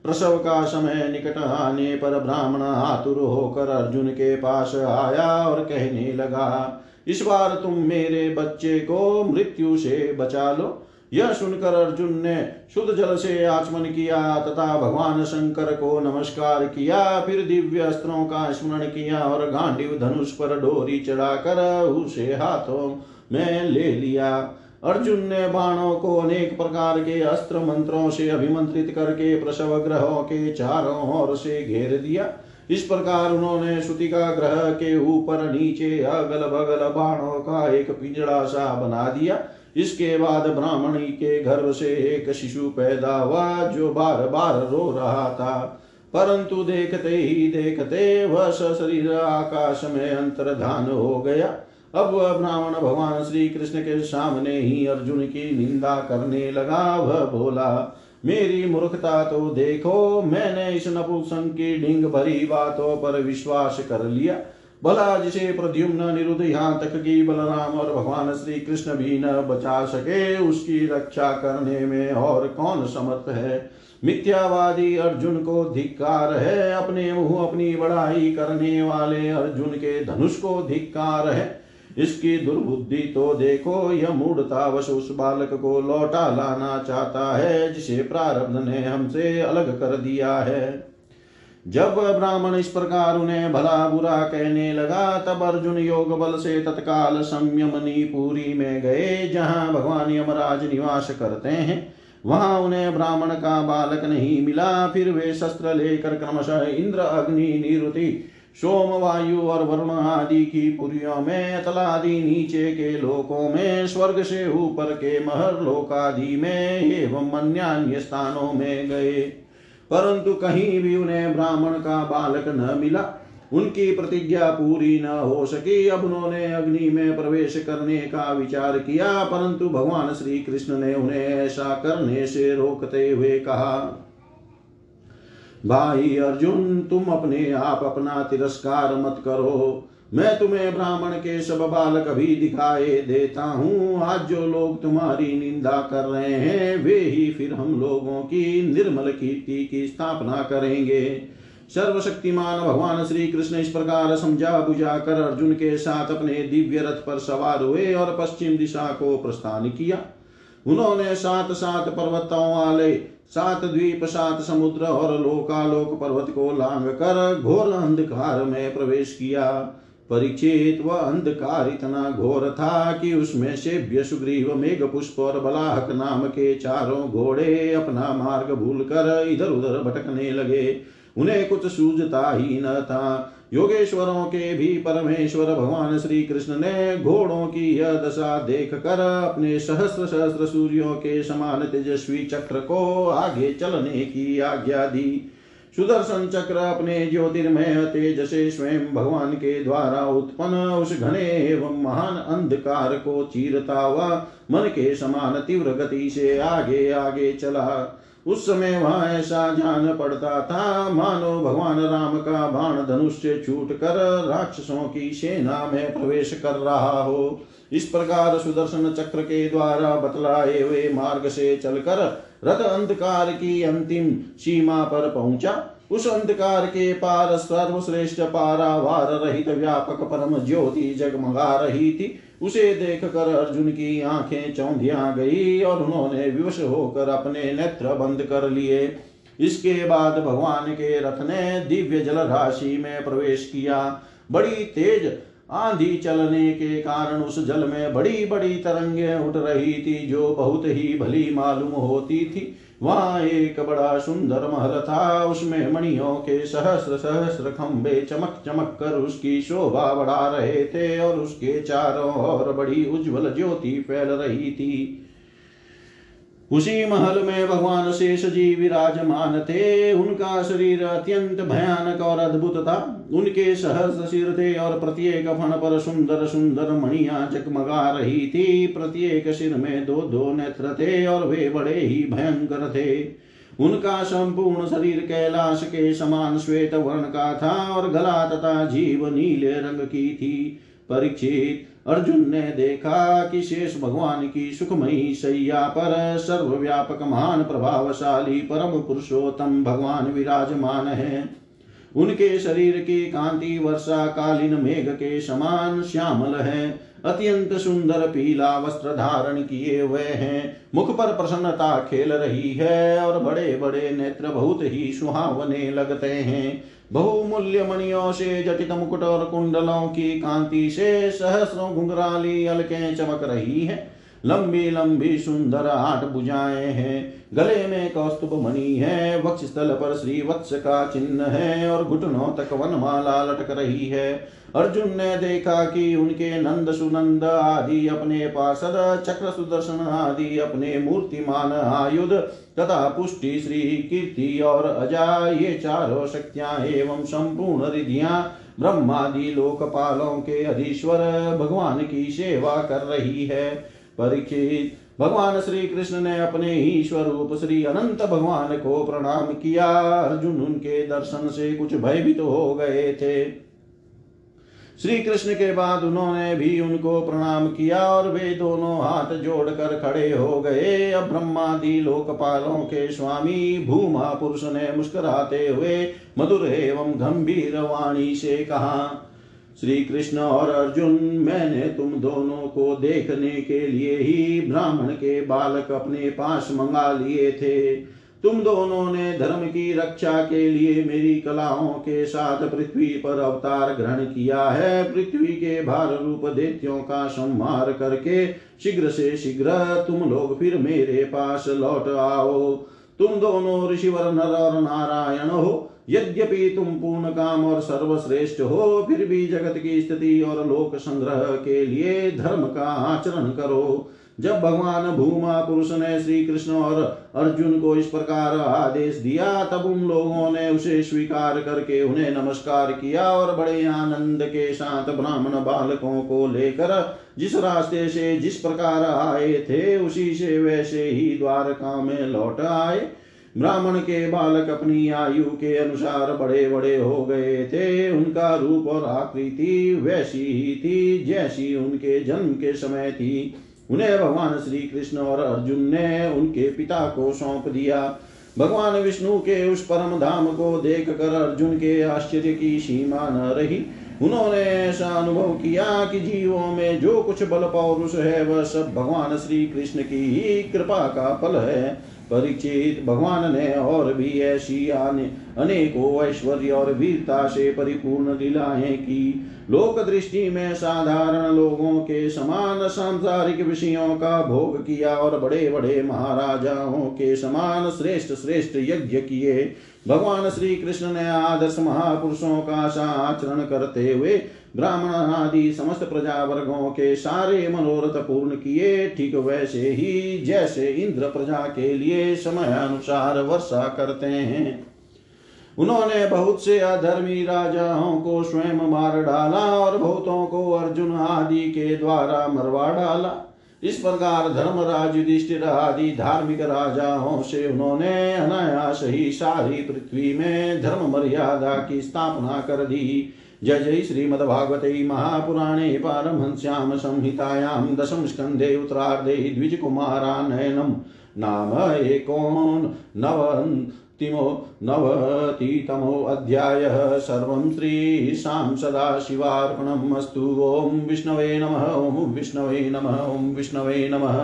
प्रसव का समय निकट आने पर ब्राह्मण आतुर होकर अर्जुन के पास आया और कहने लगा, इस बार तुम मेरे बच्चे को मृत्यु से बचा लो। यह सुनकर अर्जुन ने शुद्ध जल से आचमन किया तथा भगवान शंकर को नमस्कार किया, फिर दिव्य अस्त्रों का स्मरण किया और गांडीव धनुष पर डोरी चढ़ाकर उसे हाथों में ले लिया। अर्जुन ने बाणों को अनेक प्रकार के अस्त्र मंत्रों से अभिमंत्रित करके प्रसव ग्रहों के चारों ओर से घेर दिया। इस प्रकार उन्होंने सुतिका ग्रह के ऊपर नीचे अगल बगल बाणों का एक पिंजड़ा सा बना दिया। इसके बाद ब्राह्मणी के गर्भ से एक शिशु पैदा हुआ जो बार बार रो रहा था, परंतु देखते ही देखते वह सशरीर आकाश में अंतर्धान हो गया। अब वह ब्राह्मण भगवान श्री कृष्ण के सामने ही अर्जुन की निंदा करने लगा। वह बोला, मेरी मूर्खता तो देखो, मैंने इस नपुंसक की ढींग भरी बातों पर विश्वास कर लिया। भला जिसे प्रद्युम्न निरुद्ध यहाँ तक कि बलराम और भगवान श्री कृष्ण भी न बचा सके, उसकी रक्षा करने में और कौन समर्थ है। मिथ्यावादी अर्जुन को धिक्कार है, अपने मुंह अपनी बड़ाई करने वाले अर्जुन के धनुष को धिक्कार है। इसकी दुर्बुद्धि तो देखो, यह मूढ़तावश उस बालक को लौटा लाना चाहता है जिसे प्रारब्ध ने हमसे अलग कर दिया है। जब ब्राह्मण इस प्रकार उन्हें भला बुरा कहने लगा तब अर्जुन योग बल से तत्काल संयमनी पुरी में गए, जहाँ भगवान यमराज निवास करते हैं। वहां उन्हें ब्राह्मण का बालक नहीं मिला। फिर वे शस्त्र लेकर क्रमशः इंद्र, अग्नि, निरुति, सोम, वायु और वरुण आदि की पुरियों में, तलादि नीचे के लोकों में, स्वर्ग से ऊपर के महर लोकादि में एवं अन्य स्थानों में गए, परंतु कहीं भी उन्हें ब्राह्मण का बालक न मिला। उनकी प्रतिज्ञा पूरी न हो सकी। अब उन्होंने अग्नि में प्रवेश करने का विचार किया, परंतु भगवान श्री कृष्ण ने उन्हें ऐसा करने से रोकते हुए कहा, भाई अर्जुन, तुम अपने आप अपना तिरस्कार मत करो। मैं तुम्हें ब्राह्मण के सब बालक भी दिखाए देता हूँ। आज जो लोग तुम्हारी निंदा कर रहे हैं वे ही फिर हम लोगों की निर्मल कीर्ति की स्थापना करेंगे। सर्वशक्तिमान भगवान श्री कृष्ण इस प्रकार समझा बुझा कर अर्जुन के साथ अपने दिव्य रथ पर सवार हुए और पश्चिम दिशा को प्रस्थान किया। उन्होंने सात सात पर्वतों वाले सात द्वीप, सात समुद्र और लोकालोक पर्वत को लांग कर घोर अंधकार में प्रवेश किया। परीक्षित, वह अंधकार इतना घोर था कि उसमें से सुग्रीव, मेघ पुष्प और बलाहक नाम के चारों घोड़े अपना मार्ग भूलकर इधर उधर भटकने लगे। उन्हें कुछ सूझता ही न था। योगेश्वरों के भी परमेश्वर भगवान श्री कृष्ण ने घोड़ों की यह दशा देख कर अपने सहस्र सहस्र सूर्यों के समान तेजस्वी चक्र को आगे चलने की आज्ञा दी। सुदर्शन चक्र अपने ज्योतिर्मय तेज से स्वयं भगवान के द्वारा उत्पन्न उस घने एवं महान अंधकार को चीरता हुआ मन के समान तीव्र गति से आगे आगे चला। उस समय वहां ऐसा जान पड़ता था मानो भगवान राम का बाण धनुष से छूट कर राक्षसों की सेना में प्रवेश कर रहा हो। इस प्रकार सुदर्शन चक्र के द्वारा बतलाए हुए मार्ग से चलकर रथ अंधकार की अंतिम सीमा पर पहुंचा। उस अंधकार के पार सर्वश्रेष्ठ पारावार रहित व्यापक परम ज्योति जगमगा रही थी। उसे देखकर अर्जुन की आंखें चौंधिया गई और उन्होंने विवश होकर अपने नेत्र बंद कर लिए। इसके बाद भगवान के रथ ने दिव्य जल राशि में प्रवेश किया। बड़ी तेज आंधी चलने के कारण उस जल में बड़ी बड़ी तरंगे उठ रही थी जो बहुत ही भली मालूम होती थी। वहाँ एक बड़ा सुंदर महल था, उसमें मणियों के सहस्र सहस्र खंबे चमक चमक कर उसकी शोभा बढ़ा रहे थे और उसके चारों ओर बड़ी उज्जवल ज्योति फैल रही थी। उसी महल में भगवान शेष जी विराजमान थे। उनका शरीर अत्यंत भयानक और अद्भुत था। उनके सहस्र सिर थे और प्रत्येक फण पर सुंदर सुंदर मणियां जगमगा रही थी। प्रत्येक सिर में दो दो नेत्र थे और वे बड़े ही भयंकर थे। उनका संपूर्ण शरीर कैलाश के समान श्वेत वर्ण का था और गला तथा जीभ नीले रंग की थी। परीक्षित, अर्जुन ने देखा कि शेष भगवान की सुखमयी शैया पर सर्वव्यापक महान प्रभावशाली परम पुरुषोत्तम भगवान विराजमान है। उनके शरीर की कांति वर्षा कालीन मेघ के समान श्यामल है। अत्यंत सुंदर पीला वस्त्र धारण किए हुए हैं। मुख पर प्रसन्नता खेल रही है और बड़े बड़े नेत्र बहुत ही सुहावने लगते हैं। बहुमूल्य मणियों से जटित मुकुट और कुंडलों की कांति से सहस्रों घुंघराली अलकें चमक रही हैं। लंबी लंबी सुंदर 8 भुजाएं हैं। गले में कौस्तुभ मणि है। वक्ष स्थल पर श्रीवत्स का चिन्ह है और घुटनों तक वनमाला लटक रही है। अर्जुन ने देखा कि उनके नंद सुनंद आदि अपने पार्षद, चक्र सुदर्शन आदि अपने मूर्तिमान आयुध तथा पुष्टि, श्री, कीर्ति और अजा ये चारों शक्तियां एवं संपूर्ण रिद्धियां ब्रह्मादि लोकपालों के अधीश्वर भगवान की सेवा कर रही है। परीक्षित, भगवान श्री कृष्ण ने अपने ही स्वरूप श्री अनंत भगवान को प्रणाम किया। अर्जुन उनके दर्शन से कुछ भयभीत हो गए थे। श्री कृष्ण के बाद उन्होंने भी उनको प्रणाम किया और वे दोनों हाथ जोड़कर खड़े हो गए। अब ब्रह्मादि लोकपालों के स्वामी भूमा पुरुष ने मुस्कुराते हुए मधुर एवं गंभीर वाणी से कहा, श्री कृष्ण और अर्जुन, मैंने तुम दोनों को देखने के लिए ही ब्राह्मण के बालक अपने पास मंगा लिए थे। तुम दोनों ने धर्म की रक्षा के लिए मेरी कलाओं के साथ पृथ्वी पर अवतार ग्रहण किया है। पृथ्वी के भार रूप दैत्यों का संहार करके शीघ्र से शीघ्र तुम लोग फिर मेरे पास लौट आओ। तुम दोनों ऋषिवर नर और नारायण हो। यद्यपि तुम पूर्ण काम और सर्वश्रेष्ठ हो, फिर भी जगत की स्थिति और लोक संग्रह के लिए धर्म का आचरण करो। जब भगवान भूमा पुरुष ने श्री कृष्ण और अर्जुन को इस प्रकार आदेश दिया, तब उन लोगों ने उसे स्वीकार करके उन्हें नमस्कार किया और बड़े आनंद के साथ ब्राह्मण बालकों को लेकर जिस रास्ते से जिस प्रकार आए थे उसी से वैसे ही द्वारका में लौट आए। ब्राह्मण के बालक अपनी आयु के अनुसार बड़े बड़े हो गए थे। उनका रूप और आकृति वैसी ही थी जैसी उनके जन्म के समय थी। उन्हें भगवान श्री कृष्ण और अर्जुन ने उनके पिता को सौंप दिया। भगवान विष्णु के उस परम धाम को देख कर अर्जुन के आश्चर्य की सीमा न रही। उन्होंने ऐसा अनुभव किया कि जीवों में जो कुछ बल पौरुष है वह सब भगवान श्री कृष्ण की ही कृपा का फल है। परीक्षित, भगवान ने और भी ऐसी अनेकों ऐश्वर्य और वीरता से परिपूर्ण लीलाएं की। लोक दृष्टि में साधारण लोगों के समान सांसारिक विषयों का भोग किया और बड़े बड़े महाराजाओं के समान श्रेष्ठ श्रेष्ठ यज्ञ किए। भगवान श्री कृष्ण ने आदर्श महापुरुषों का सा आचरण करते हुए ब्राह्मण आदि समस्त प्रजा वर्गों के सारे मनोरथ पूर्ण किए, ठीक वैसे ही जैसे इंद्र प्रजा के लिए समय अनुसार वर्षा करते हैं। उन्होंने बहुत से अधर्मी राजाओं को स्वयं मार डाला और बहुतों को अर्जुन आदि के द्वारा मरवा डाला। इस प्रकार धर्मराज युधिष्ठिर आदि धार्मिक राजाओं से उन्होंने अनायास ही सारी पृथ्वी में धर्म मर्यादा की स्थापना कर दी। जय जय श्रीमद्भागवते महापुराणे पारमहंस्याम संहितायां 10 स्कन्धे उत्तरार्धे द्विजकुमारायणं नाम एकोननवतितमो अध्यायः। सर्वं श्रीशां सदाशिवार्पणमस्तु। ओं विष्णवे नमः। ओं विष्णवे नमः। ओं विष्णवे नमः।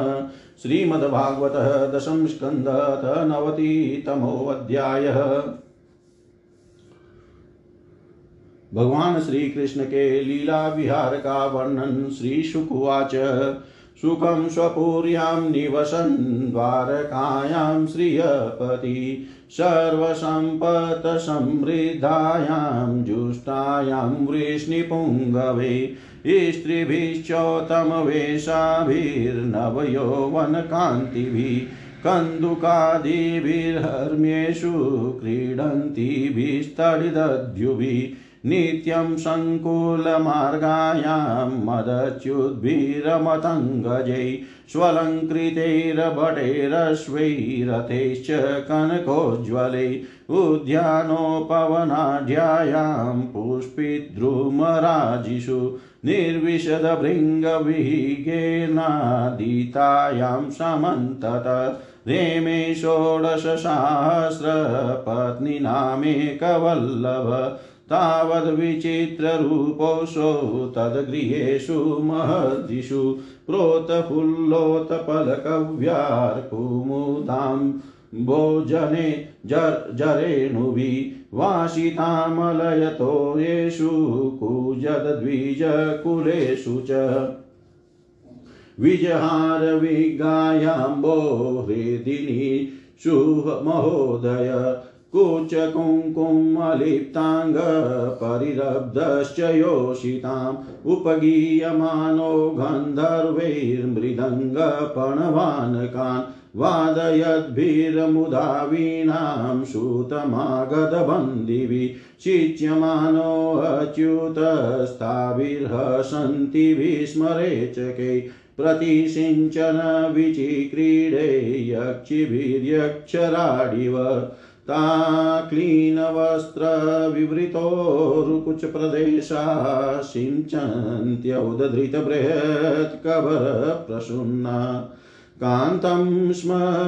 श्रीमद्भागवतः 10 स्कन्धः 90तमो अध्यायः। भगवान श्री कृष्ण के लीला विहार का वर्णन। श्री शुकुवाच। सुखं स्वपुर्यां निवसन् द्वारकायां श्रियपति सर्वसम्पत्समृद्धायां जुष्टायां वृष्णिपुङ्गवे स्त्रीभिश्चोत्तमवेषाभिर्नवयौवनकान्तिभिः कन्दुकादिभिर्हर्म्येषु क्रीडन्ति भिस्तडिदद्युभिः नित्यं संकुलमार्गायां मदच्युद्भिरमतङ्गजैः स्वलङ्कृतैर्भटैरश्वैरथैश्च कनकोज्ज्वलैः उद्यानोपवनाढ्यायां पुष्पिद्रुमराजिषु निर्विशदभृङ्गविहीगेनादितायां समन्ततः रेमे षोडशसहस्रपत्नीनामेकवल्लभ तावद्विचित्ररूपोऽसौ तद्गृहेषु महर्षिषु प्रोतफुल्लोतपलकव्यार्कुमुदां भोजने जरेणुभिः वासितामलयतो येषु कुजद्विजकुलेषु च विजहार विगायाम्बो हृदिनी सुमहोदय कुचकुङ्कुमलिप्ताङ्गपरिरब्धश्च योषिताम् उपगीयमानो गन्धर्वैर्मृदङ्गपणवानकान् वादयद्भिर्मुदा वीणां श्रुतमागधबन्दिभिः शिच्यमानो अच्युतस्ताभिर्हसन्ति विस्मरेचकै प्रतिसिञ्चन विचिक्रीडे यक्षिभिर्यक्षराडिव ताक्लीनवस्त्रविवृतो रुकुचप्रदेशा सिञ्चन्त्यौदधृतबृहत्कबरप्रसून्ना कान्तं स्मरेचकजिरसयोपगुह्य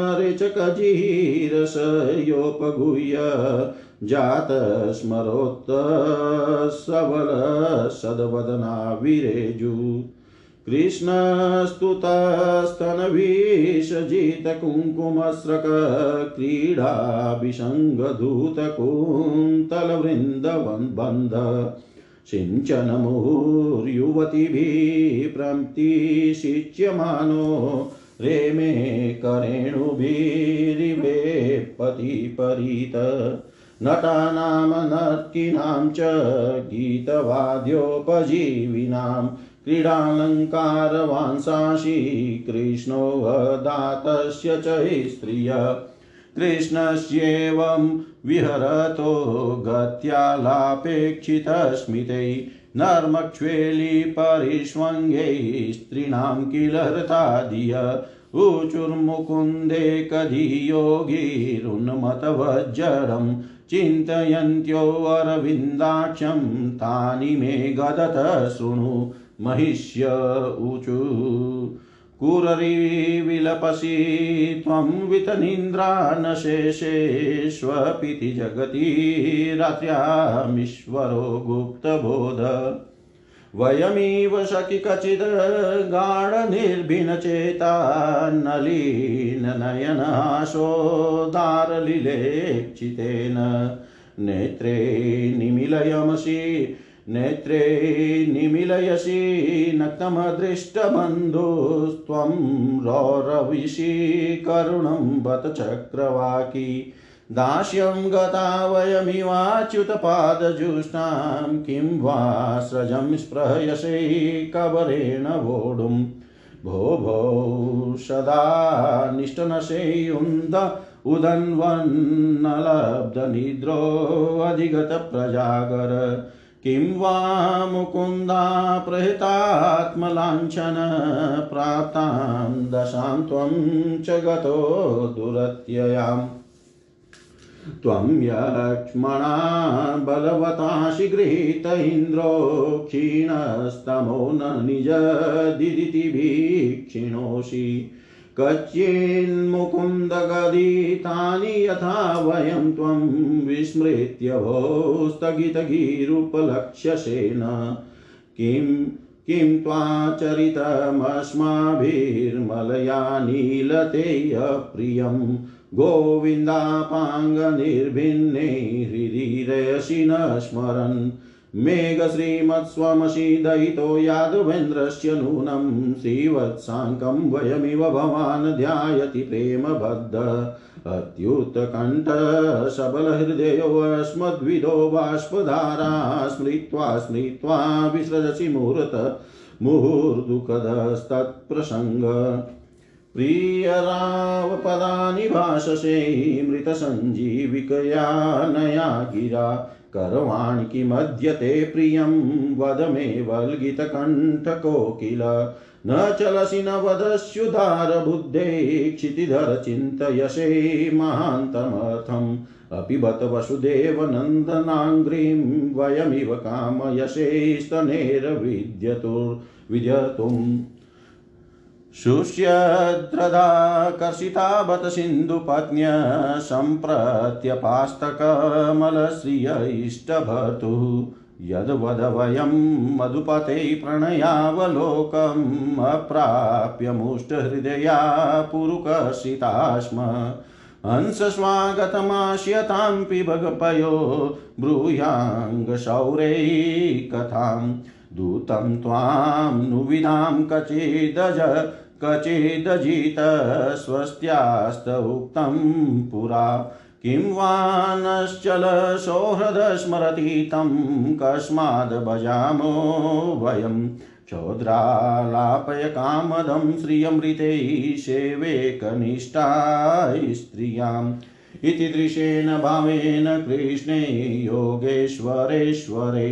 जातस्मरोत्सवलसद्वदना विरेजु कृष्णस्तुतस्तनवीशजितकुङ्कुमस्रकक्रीडाभिषङ्गधूतकुन्तलवृन्दवन्बन्ध सिञ्चनमुर्युवतिभिः प्रम्तिशिच्यमानो रेमे करेणुभिरिवे पतिपरीत नटानां नर्तकीनां च गीतवाद्योपजीविनां क्रीडालङ्कारवांसांसि कृष्णो वदातस्य च स्त्रिया कृष्णस्येवं विहरतो गत्यालापेक्षितस्मितै नर्मक्ष्वेली परिष्वङ्गै स्त्रीणां किल हृतादिय ऊचुर्मुकुन्दे कधियोगीरुन्मतवज्जरं चिन्तयन्त्यो अरविन्दाक्षं तानि मे गदत शृणु महिष्य ऊचु कुररी विलपसि त्वं वितनीन्द्रा न शेषेष्वपिति जगति रात्र्यामीश्वरो गुप्तबोध वयमीव शखि कचिद् गाढनिर्भिन्नचेता नलीननयनाशोदारलिलेक्षितेन नेत्रे निमीलयमसि नेत्रे निमीलयसि नक्तमदृष्टबन्धुस्त्वं रौरविषि करुणं बत चक्रवाकी दास्यं गता वयमिवाच्युतपादजुष्टां किं वा स्रजं स्पृहयसे कबरेण वोढुं भो भो सदा निष्ठनसे उन्द उदन्वन्नलब्धनिद्रो अधिगत प्रजागर किं वा मुकुन्दा प्रहितात्मलाञ्छन प्राप्तां दशां त्वं च गतो दुरत्ययां त्वं यक्ष्मणा बलवतासि गृहीत इन्द्रो क्षीणस्तमो न निज दिदितिभिक्षिणोषि कच्चिन्मुकुन्दगदितानि यथा वयं त्वं विस्मृत्य भो स्थगितगिरुपलक्ष्यसे न किं किं त्वाचरितमस्माभिर्मलयानीलते अप्रियं गोविन्दापाङ्गनिर्भिन्ने हृदि रयसि न स्मरन् मेघश्रीमत्स्वमसि दयितो यादवेन्द्रस्य नूनं श्रीवत्साङ्कं वयमिव भवान् ध्यायति प्रेमबद्ध अत्युत्कण्ठसबलहृदयोऽस्मद्विदो बाष्पधारा स्मृत्वा स्मृत्वा विसृजसि मुहूर्त मुहुर्दुःखदस्तत्प्रसङ्ग प्रियराव पदानि भाषसे मृत संजीविकया नया गिरा करवाण की मध्यते प्रियं वद मे वल्गित कंठ कोकिल न चलसि न वदस्युदार बुद्धे क्षितिधर चिन्तयसे महान्तमर्थम् अपि बत वसुदेव नन्दनाङ्घ्रिं वयमिव कामयसे स्तनेर विद्यतुम् शुष्यद्रदाकर्षिता बत सिन्धुपत्न्या सम्प्रत्यपास्तकमलश्रियैष्टभर्तुः यद्वद वयं मधुपते प्रणयावलोकम् अप्राप्य मुष्टहृदया पुरुकर्षिता स्म हंस स्वागतमाश्यतां पिबगपयो ब्रूयाङ्गशौरैकथाम् दूतं त्वां नुविदां कचिदजित स्वस्त्यास्त उक्तं पुरा किं वा नश्चल सौहृद स्मरति तं कस्माद् भजामो वयं चोद्रालापय कामदं श्रियमृते सेवे कनिष्ठाय स्त्रियाम् इति दृशेन भावेन कृष्णे योगेश्वरेश्वरे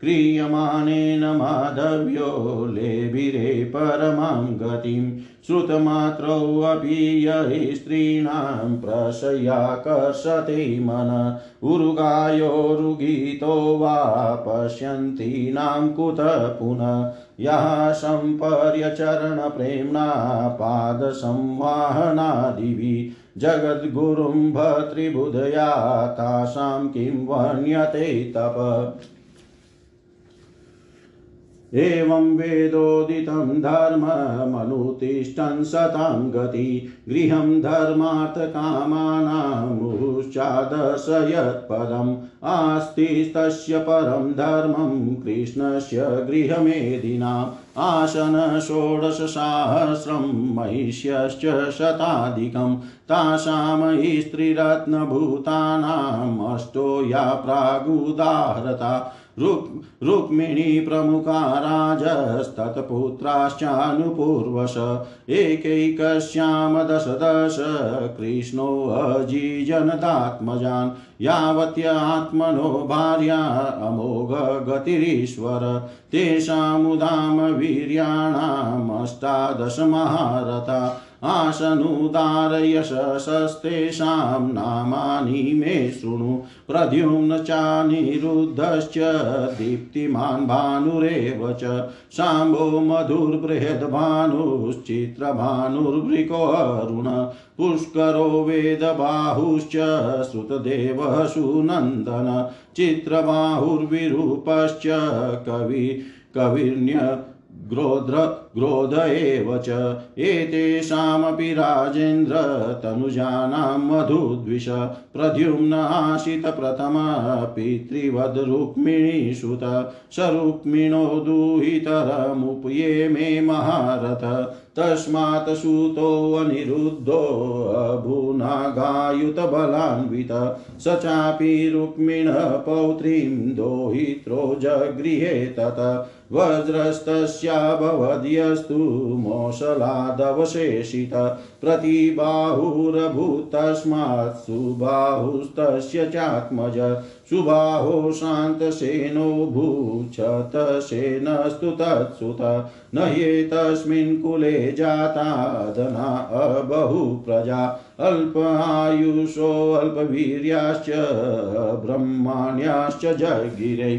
क्रियमानेन माधव्यो लेभिरे परमां गतिं श्रुतमात्रौ अपि यै स्त्रीणां प्रशयाकर्षते मन उरुगायोरुगीतो वा पश्यन्तीनां कुतः पुनः यः सम्पर्यचरणप्रेम्णा पादसंवाहनादिभिः जगद्गुरुं भर्तृबुधया तासां किं वर्ण्यते तप एवं वेदोदितं धर्ममनुतिष्ठन् सतां गति गृहं धर्मार्थकामानां मुहुश्चादर्शयत्पदम् आस्तिस्तस्य परं धर्मं कृष्णस्य गृहमेदिनाम् आसन षोडशसहस्रं महिष्यश्च शताधिकं तासां स्त्रीरत्नभूतानाम् अष्टो या प्रागुदाहृता रुक्मिणी प्रमुखा राजस्तत्पुत्राश्चानुपूर्वश एकैकस्यां दश दश कृष्णो अजीजनदात्मजान् यावत्य आत्मनो भार्या अमोघ गतिरीश्वर तेषामुदाम वीर्याणामष्टादश महारथा आसनुदारयशस्तेषां नामानि मे शृणु प्रद्युम्न च निरुद्धश्च दीप्तिमान् भानुरेव च शाम्भो मधुर्बृहद्भानुश्चित्रभानुर्वृको अरुण पुष्करो वेदबाहुश्च श्रुतदेवः सुनन्दन चित्रबाहुर्विरूपश्च कविर्ण्य ग्रोध एव च एतेषामपि राजेन्द्र तनुजानां मधुद्विष प्रद्युम्न आशित प्रथम पितृवद रुक्मिणी सुत सरुक्मिणो दुहितरमुपये मे महारथ तस्मात् सूतो अनिरुद्धो अभुनागायुत बलान्वित स चापि रुक्मिणः पौत्रीं दोहित्रो जगृहे तत वज्रस्तस्याभवद्यस्तु मोषलादवशेषित प्रतिबाहुरभूत् तस्मात् सुबाहुस्तस्य चात्मज सुबाहो शान्तसेनो भूक्षतसेनस्तु तत्सुत न ह्येतस्मिन् कुले जाता धना अबहु प्रजा अल्पायुषो अल्पवीर्याश्च ब्रह्मण्याश्च जगिरे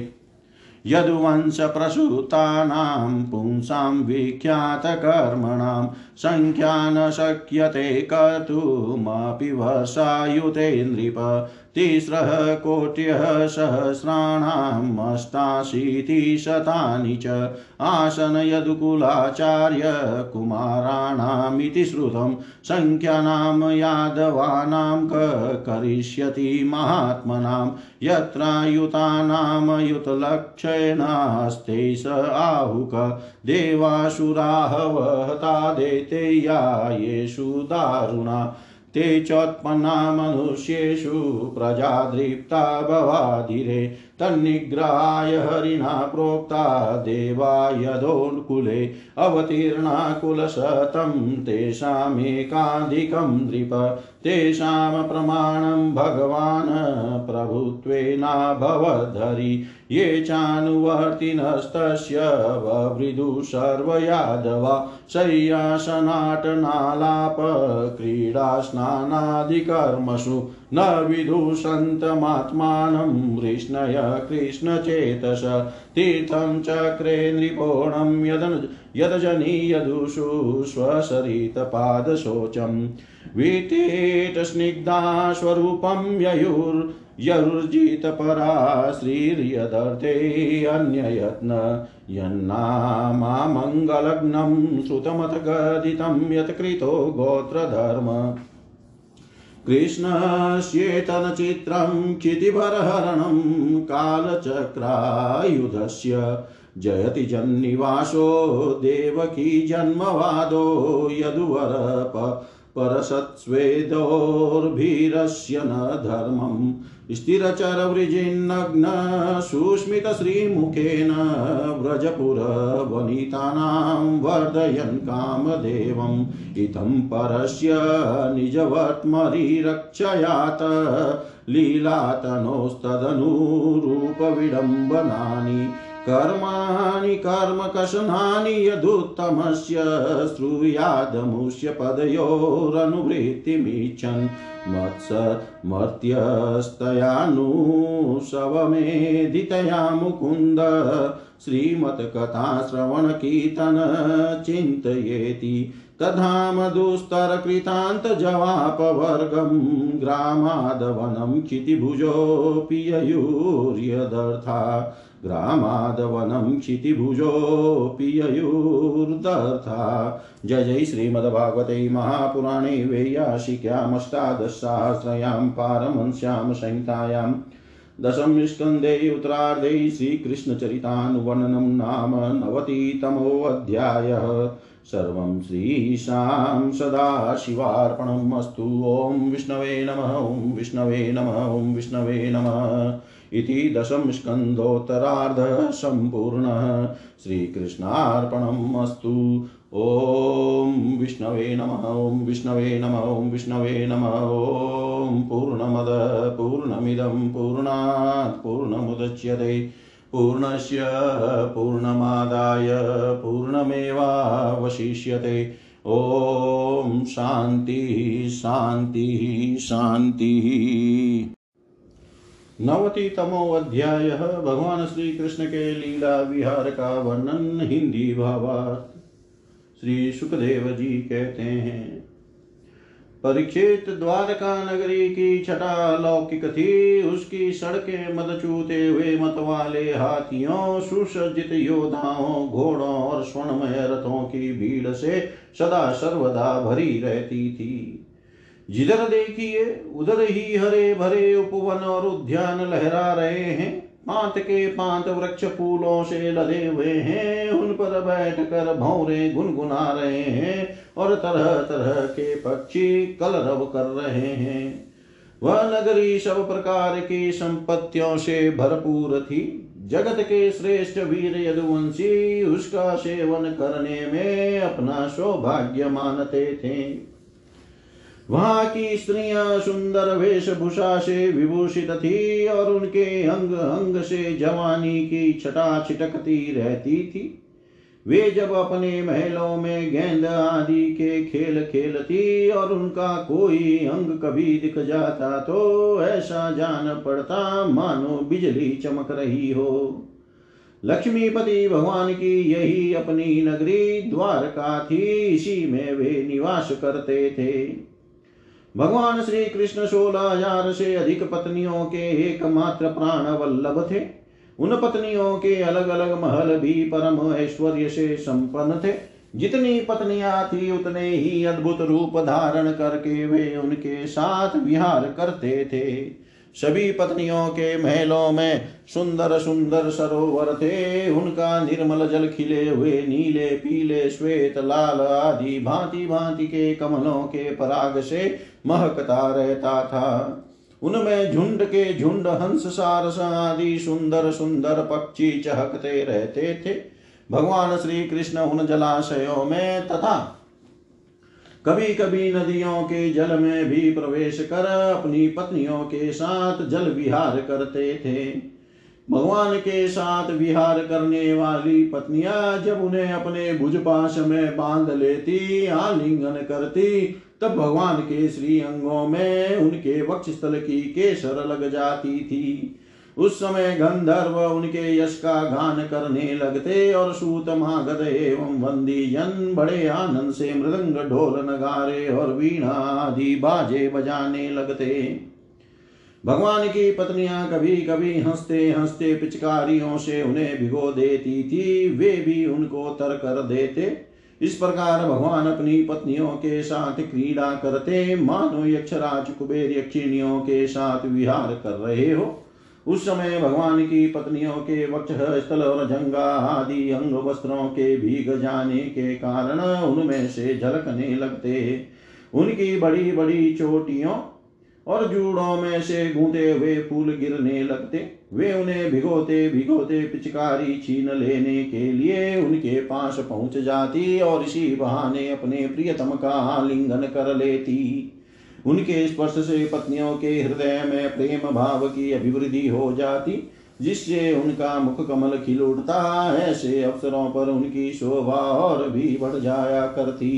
यदुवंश प्रसूतानां पुंसां विख्यातकर्मणां संख्या न शक्यते कर्तुमपि वर्षायुते नृप तिस्रः कोट्यः सहस्राणाम् अष्टाशीतिशतानि च आसन यदुकुलाचार्य कुमाराणामिति श्रुतं संख्यानां यादवानां करिष्यति महात्मनां यत्रायुतानां युतलक्षणास्ते स आहुक देवासुराः वहता देते या येषु दारुणा ते चोत्पन्ना मनुष्येषु प्रजादृप्ता भवाधिरे तन्निग्रहाय हरिणा प्रोक्ता देवायदोन्कुले अवतीर्णा कुलशतं तेषामेकाधिकं नृप तेषां प्रमाणं भगवान् प्रभुत्वेनाभवद्धरि ये चानुवर्तिनस्तस्य ववृदु सर्वयादवा शय्यासनाटनालापक्रीडास्नानादिकर्मसु न विदुषन्तमात्मानं वृष्णय कृष्णचेतस तीर्थं चक्रे नृपोणं यदजनीयदुषु स्वसरितपादशोचं विटेटस्निग्धास्वरूपं ययुर्जितपरा श्रीर्यदर्थे अन्ययत्न यन्नामामङ्गलग्नं श्रुतमथ गदितं यत्कृतो गोत्रधर्म कृष्णस्येतनचित्रं क्षितिभरहरणं कालचक्रायुधस्य जयति जन्निवासो देवकी जन्मवादो यदुवरप परसत्स्वेदोर्भीरस्य न धर्मं स्थिरचरवृजिन्नग्न सुस्मितश्रीमुखेन व्रजपुरवनितानां वर्धयन् कामदेवम् इतं परस्य निजवर्त्मरि रक्षयात लीलातनोस्तदनुरूपविडम्बनानि कर्माणि कर्मकशनानि यदुत्तमस्य श्रूयादमुष्य पदयोरनुवृत्तिमिच्छन् मत्समर्त्यस्तयानुसवमेधितया मुकुन्द श्रीमत्कथाश्रवणकीर्तन चिन्तयेति तधाम दुस्तरकृतान्तजवापवर्गं ग्रामादवनं क्षितिभुजोऽपि ययुर्यदर्था ग्रामादवनं क्षितिभुजोऽपि ययुर्दर्था जय जय श्रीमद्भागवते महापुराणे वैयासिक्याम् अष्टादशसहस्रयां पारमहंस्यां संहितायां दशम स्कंदे उत्तरार्धे श्रीकृष्णचरितानुवर्णनं नाम 90तमोऽध्यायः सर्वं श्रीशां सदाशिवार्पणमस्तु। ओं विष्णवे नमः। ओं विष्णवे नमः। ओं विष्णवे नमः। इति दशम स्कंदोत्तरार्ध सम्पूर्णः। श्रीकृष्णार्पणमस्तु। ओं विष्णवे नमः। ओं विष्णवे नमः। ओं विष्णवे नमः। ओं पूर्णमद पूर्णमिदं पूर्णात् पूर्णमुदच्यते पूर्णस्य पूर्णमादाय पूर्णमेवावशिष्यते। ओम शांति शांति शांति। 90तमो अध्याय भगवान श्री कृष्ण के लीला विहार का वर्णन। हिंदी भावार्थ। श्री सुखदेव जी कहते हैं, परीक्षित द्वारका नगरी की छटा अलौकिक थी। उसकी सड़कें मदचूते हुए मत वाले हाथियों, सुसज्जित योद्धाओं, घोड़ों और स्वर्णमय रथों की भीड़ से सदा सर्वदा भरी रहती थी। जिधर देखिए उधर ही हरे भरे उपवन और उद्यान लहरा रहे हैं। पांत के पांत वृक्ष फूलों से लदे हुए हैं। उन पर बैठकर भौंरे गुनगुना रहे हैं और तरह तरह के पक्षी कलरव कर रहे हैं। वह नगरी सब प्रकार की संपत्तियों से भरपूर थी। जगत के श्रेष्ठ वीर यदुवंशी उसका सेवन करने में अपना सौभाग्य मानते थे। वहां की स्त्रियां सुंदर वेशभूषा से विभूषित थी और उनके अंग अंग से जवानी की छटा छिटकती रहती थी। वे जब अपने महलों में गेंद आदि के खेल खेलती और उनका कोई अंग कभी दिख जाता तो ऐसा जान पड़ता मानो बिजली चमक रही हो। लक्ष्मीपति भगवान की यही अपनी नगरी द्वारका थी। इसी में वे निवास करते थे। भगवान श्री कृष्ण 16,000 से अधिक पत्नियों के एकमात्र प्राणवल्लभ थे। उन पत्नियों के अलग अलग महल भी परम ऐश्वर्य से संपन्न थे। जितनी पत्नियां थी उतने ही अद्भुत रूप धारण करके वे उनके साथ विहार करते थे। सभी पत्नियों के महलों में सुंदर सुंदर सरोवर थे। उनका निर्मल जल खिले हुए नीले पीले श्वेत लाल आदि भांति भांति के कमलों के पराग से महकता रहता था। उनमें झुंड के झुंड हंस सारस आदि सुंदर सुंदर पक्षी चहकते रहते थे। भगवान श्री कृष्ण उन जलाशयों में तथा कभी कभी नदियों के जल में भी प्रवेश कर अपनी पत्नियों के साथ जल विहार करते थे। भगवान के साथ विहार करने वाली पत्नियां जब उन्हें अपने भुजपाश में बांध लेती, आलिंगन करती, तब भगवान के श्री अंगों में उनके वक्षस्थल की केसर लग जाती थी। उस समय गंधर्व उनके यश का गान करने लगते और सूत मागध एवं वंदी जन बड़े आनंद से मृदंग ढोल नगारे और वीणा आदि बाजे बजाने लगते। भगवान की पत्नियां कभी कभी हंसते हंसते पिचकारियों से उन्हें भिगो देती थी, वे भी उनको तर कर देते। इस प्रकार भगवान अपनी पत्नियों के साथ क्रीड़ा करते मानो यक्षराज कुबेर यक्षिणियों के साथ विहार कर रहे हो। उस समय भगवान की पत्नियों के वक्ष स्थल और जंगा आदि अंग वस्त्रों के भीग जाने के कारण उनमें से झलकने लगते। उनकी बड़ी बड़ी चोटियों और जूड़ों में से गूंथे हुए फूल गिरने लगते। वे उन्हें भिगोते भिगोते पिचकारी छीन लेने के लिए उनके पास पहुंच जाती और इसी बहाने अपने प्रियतम का आलिंगन कर लेती। उनके स्पर्श से पत्नियों के हृदय में प्रेम भाव की अभिवृद्धि हो जाती, जिससे उनका मुख कमल खिल उठता। ऐसे अवसरों पर उनकी शोभा और भी बढ़ जाया करती।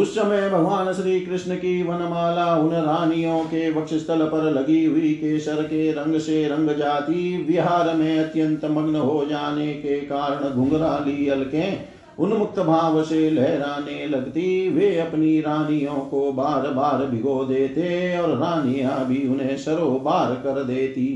उस समय भगवान श्री कृष्ण की वनमाला उन रानियों के वक्षस्थल पर लगी हुई केसर के रंग से रंग जाती। विहार में अत्यंत मग्न हो जाने के कारण घुंघराली अलकें उन्मुक्त भाव से लहराने लगती। वे अपनी रानियों को बार बार भिगो देते और रानियां भी उन्हें सरोबार कर देती।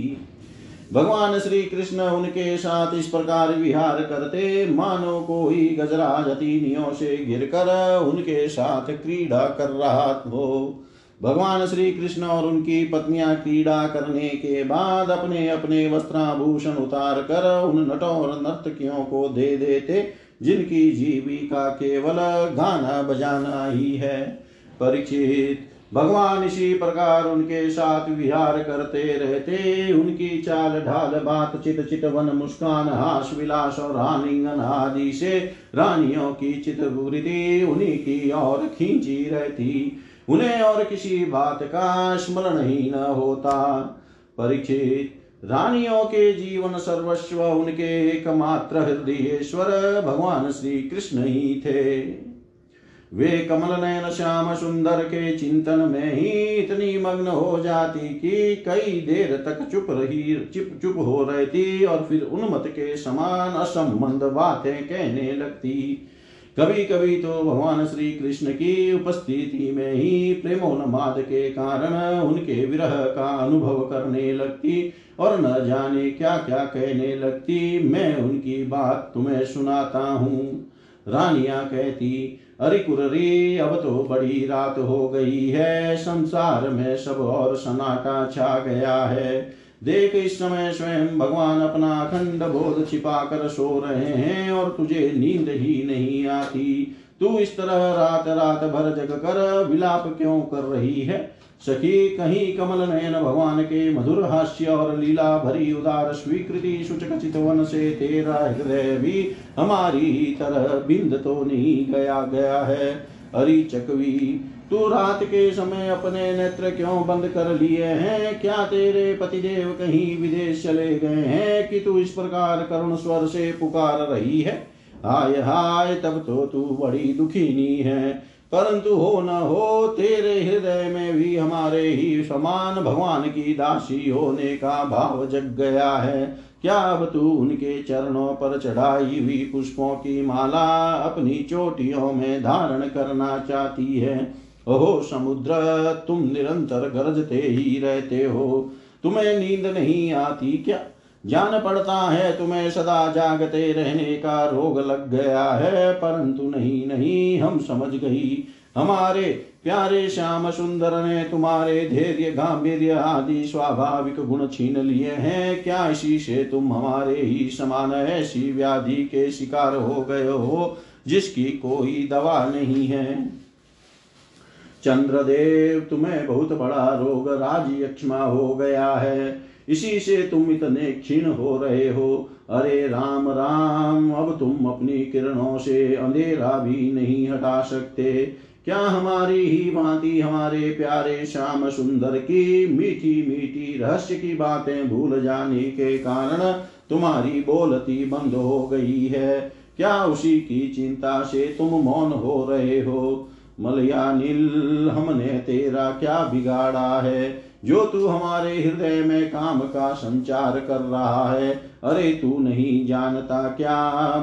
भगवान श्री कृष्ण उनके साथ इस प्रकार विहार करते मानो कोई गजराज अतिनियों से गिरकर उनके साथ क्रीड़ा कर रहा हो। भगवान श्री कृष्ण और उनकी पत्नियां क्रीड़ा करने के बाद अपने अपने वस्त्राभूषण उतार कर उन नटों और नर्तकियों को दे देते जिनकी जीविका केवल गाना बजाना ही है। परीक्षित, भगवान इसी प्रकार उनके साथ विहार करते रहते। उनकी चाल ढाल बात चित चितवन मुस्कान हास विलास और आलिंगन आदि से रानियों की चित्तवृत्ति उन्हीं की ओर खींची रहती। उन्हें और किसी बात का स्मरण ही न होता। परीक्षित, रानियों के जीवन सर्वस्व उनके एकमात्र हृदयेश्वर भगवान श्री कृष्ण ही थे। वे कमल नयन श्याम सुंदर के चिंतन में ही इतनी मग्न हो जाती कि कई देर तक चुप हो रहती और फिर उन्मत्त के समान असंबंध बातें कहने लगती। कभी कभी तो भगवान श्री कृष्ण की उपस्थिति में ही प्रेमोन्माद के कारण उनके विरह का अनुभव करने लगती और न जाने क्या क्या कहने लगती। मैं उनकी बात तुम्हें सुनाता हूँ। रानियां कहती, अरे कुररी, अब तो बड़ी रात हो गई है, संसार में सब और सन्नाटा छा गया है। देख, इस समय स्वयं भगवान अपना अखंड बोध छिपा कर सो रहे हैं और तुझे नींद ही नहीं आती। तू इस तरह रात रात भर जग कर विलाप क्यों कर रही है? सखी, कहीं कमल नयन भगवान के मधुर हास्य और लीला भरी उदार स्वीकृति सूचक चितवन से तेरा हृदय भी हमारी तरह बिंद तो नहीं गया है। अरे चकवी, तू रात के समय अपने नेत्र क्यों बंद कर लिए हैं? क्या तेरे पतिदेव कहीं विदेश चले गए हैं कि तू इस प्रकार करुण स्वर से पुकार रही है? हाय हाय, तब तो तू बड़ी दुखीनी है। परंतु हो न हो, तेरे हृदय में भी हमारे ही समान भगवान की दासी होने का भाव जग गया है। क्या अब तू उनके चरणों पर चढ़ाई हुई पुष्पों की माला अपनी चोटियों में धारण करना चाहती है? ओहो समुद्र, तुम निरंतर गरजते ही रहते हो। तुम्हें नींद नहीं आती क्या? जान पड़ता है तुम्हें सदा जागते रहने का रोग लग गया है। परंतु नहीं, हम समझ गई। हमारे प्यारे श्याम सुंदर ने तुम्हारे धैर्य गांभीर्य आदि स्वाभाविक गुण छीन लिए हैं, क्या इसी से तुम हमारे ही समान ऐसी व्याधि के शिकार हो गए हो जिसकी कोई दवा नहीं है। चंद्रदेव तुम्हें बहुत बड़ा रोग राजयक्ष्मा हो गया है, इसी से तुम इतने क्षीण हो रहे हो। अरे राम राम, अब तुम अपनी किरणों से अंधेरा भी नहीं हटा सकते। क्या हमारी ही भांति हमारे प्यारे श्याम सुंदर की मीठी मीठी रहस्य की बातें भूल जाने के कारण तुम्हारी बोलती बंद हो गई है? क्या उसी की चिंता से तुम मौन हो रहे हो? मलयानिल, हमने तेरा क्या बिगाड़ा है जो तू हमारे हृदय में काम का संचार कर रहा है? अरे तू नहीं जानता क्या,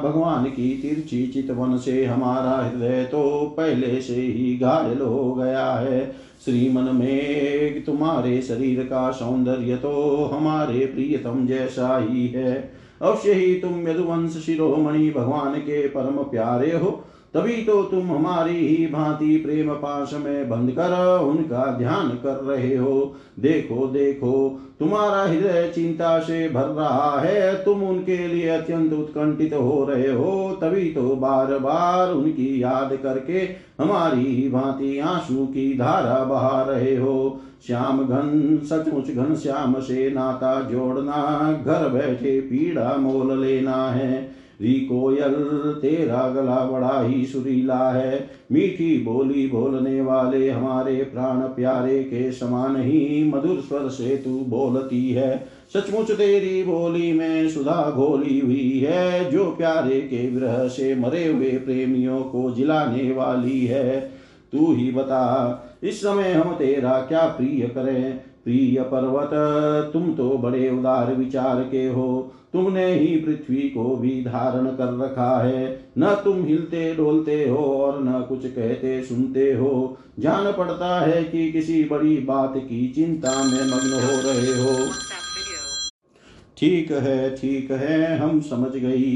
भगवान की तिरछी चितवन से हमारा हृदय तो पहले से ही घायल हो गया है। श्रीमन में तुम्हारे शरीर का सौंदर्य तो हमारे प्रियतम जैसा ही है। अवश्य ही तुम यदुवंश शिरोमणि भगवान के परम प्यारे हो, तभी तो तुम हमारी ही भांति प्रेम पाश में बंद कर उनका ध्यान कर रहे हो। देखो देखो, तुम्हारा हृदय चिंता से भर रहा है, तुम उनके लिए अत्यंत उत्कंठित हो रहे हो, तभी तो बार बार उनकी याद करके हमारी ही भांति आंसू की धारा बहा रहे हो। श्याम घन, सचमुच घन श्याम से नाता जोड़ना घर बैठे पीड़ा मोल लेना है। री कोयल, तेरा गला बड़ा ही सुरीला है, मीठी बोली बोलने वाले हमारे प्राण प्यारे के समान ही मधुर स्वर से तू बोलती है। सचमुच तेरी बोली में सुधा घोली हुई है जो प्यारे के विरह से मरे हुए प्रेमियों को जिलाने वाली है। तू ही बता इस समय हम तेरा क्या प्रिय करें? प्रिय पर्वत, तुम तो बड़े उदार विचार के हो, तुमने ही पृथ्वी को भी धारण कर रखा है। न तुम हिलते डोलते हो और न कुछ कहते सुनते हो, जान पड़ता है कि किसी बड़ी बात की चिंता में मग्न हो रहे हो। ठीक है, हम समझ गई।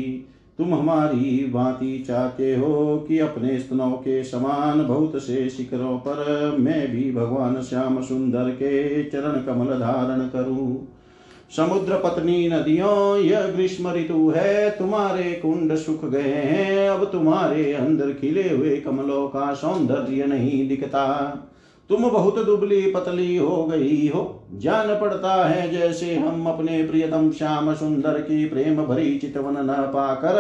तुम हमारी भांति चाहते हो कि अपने स्तनों के समान बहुत से शिखरों पर मैं भी भगवान श्याम सुंदर के चरण कमल धारण करूं। समुद्र पत्नी नदियों, यह ग्रीष्म ऋतु है, तुम्हारे कुंड सूख गए हैं, अब तुम्हारे अंदर खिले हुए कमलों का सौंदर्य नहीं दिखता। तुम बहुत दुबली पतली हो गई हो, जान पड़ता है जैसे हम अपने प्रियतम श्याम सुंदर की प्रेम भरी चितवन न पाकर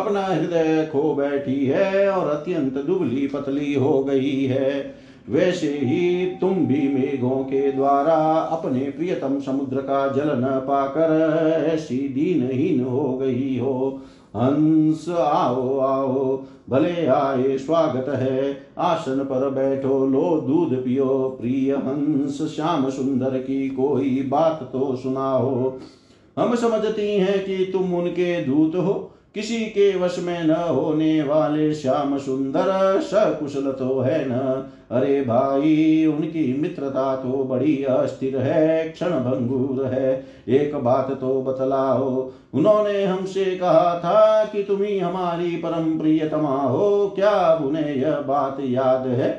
अपना हृदय खो बैठी है और अत्यंत दुबली पतली हो गई है। वैसे ही तुम भी मेघों के द्वारा अपने प्रियतम समुद्र का जल न पाकर ऐसी दीनहीन हो गई हो। हंस आओ आओ, भले आए स्वागत है, आसन पर बैठो, लो दूध पियो। प्रिय हंस, श्याम सुंदर की कोई बात तो सुनाओ। हम समझती हैं कि तुम उनके दूत हो, किसी के वश में न होने वाले श्याम सुंदर सकुशल तो है न? अरे भाई, उनकी मित्रता तो बड़ी अस्थिर है, क्षणभंगुर है, एक बात तो बतलाओ। उन्होंने हमसे कहा था कि तुम ही हमारी परम प्रियतमा हो, क्या उन्हें यह बात याद है?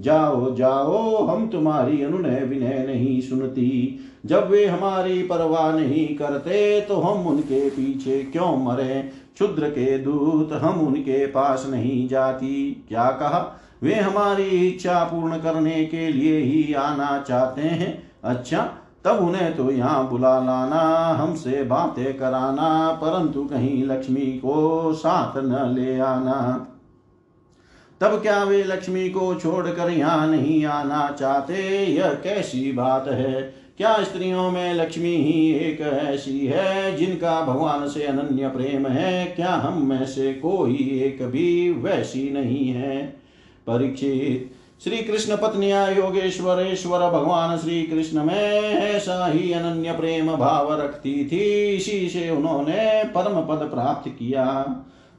जाओ जाओ, हम तुम्हारी अनुनय विनय नहीं सुनती। जब वे हमारी परवाह नहीं करते तो हम उनके पीछे क्यों मरे? क्षुद्र के दूत, हम उनके पास नहीं जाती। क्या कहा? वे हमारी इच्छा पूर्ण करने के लिए ही आना चाहते हैं। अच्छा, तब उन्हें तो यहाँ बुला लाना, हमसे बातें कराना, परंतु कहीं लक्ष्मी को साथ न ले आना। तब क्या वे लक्ष्मी को छोड़कर यहाँ नहीं आना चाहते? यह कैसी बात है? क्या स्त्रियों में लक्ष्मी ही एक ऐसी है जिनका भगवान से अनन्य प्रेम है? क्या हम में से कोई एक भी वैसी नहीं है? परीक्षित, श्री कृष्ण पत्निया योगेश्वरेश्वर भगवान श्री कृष्ण में ऐसा ही अनन्य प्रेम भाव रखती थी, इसी से उन्होंने परम पद प्राप्त किया।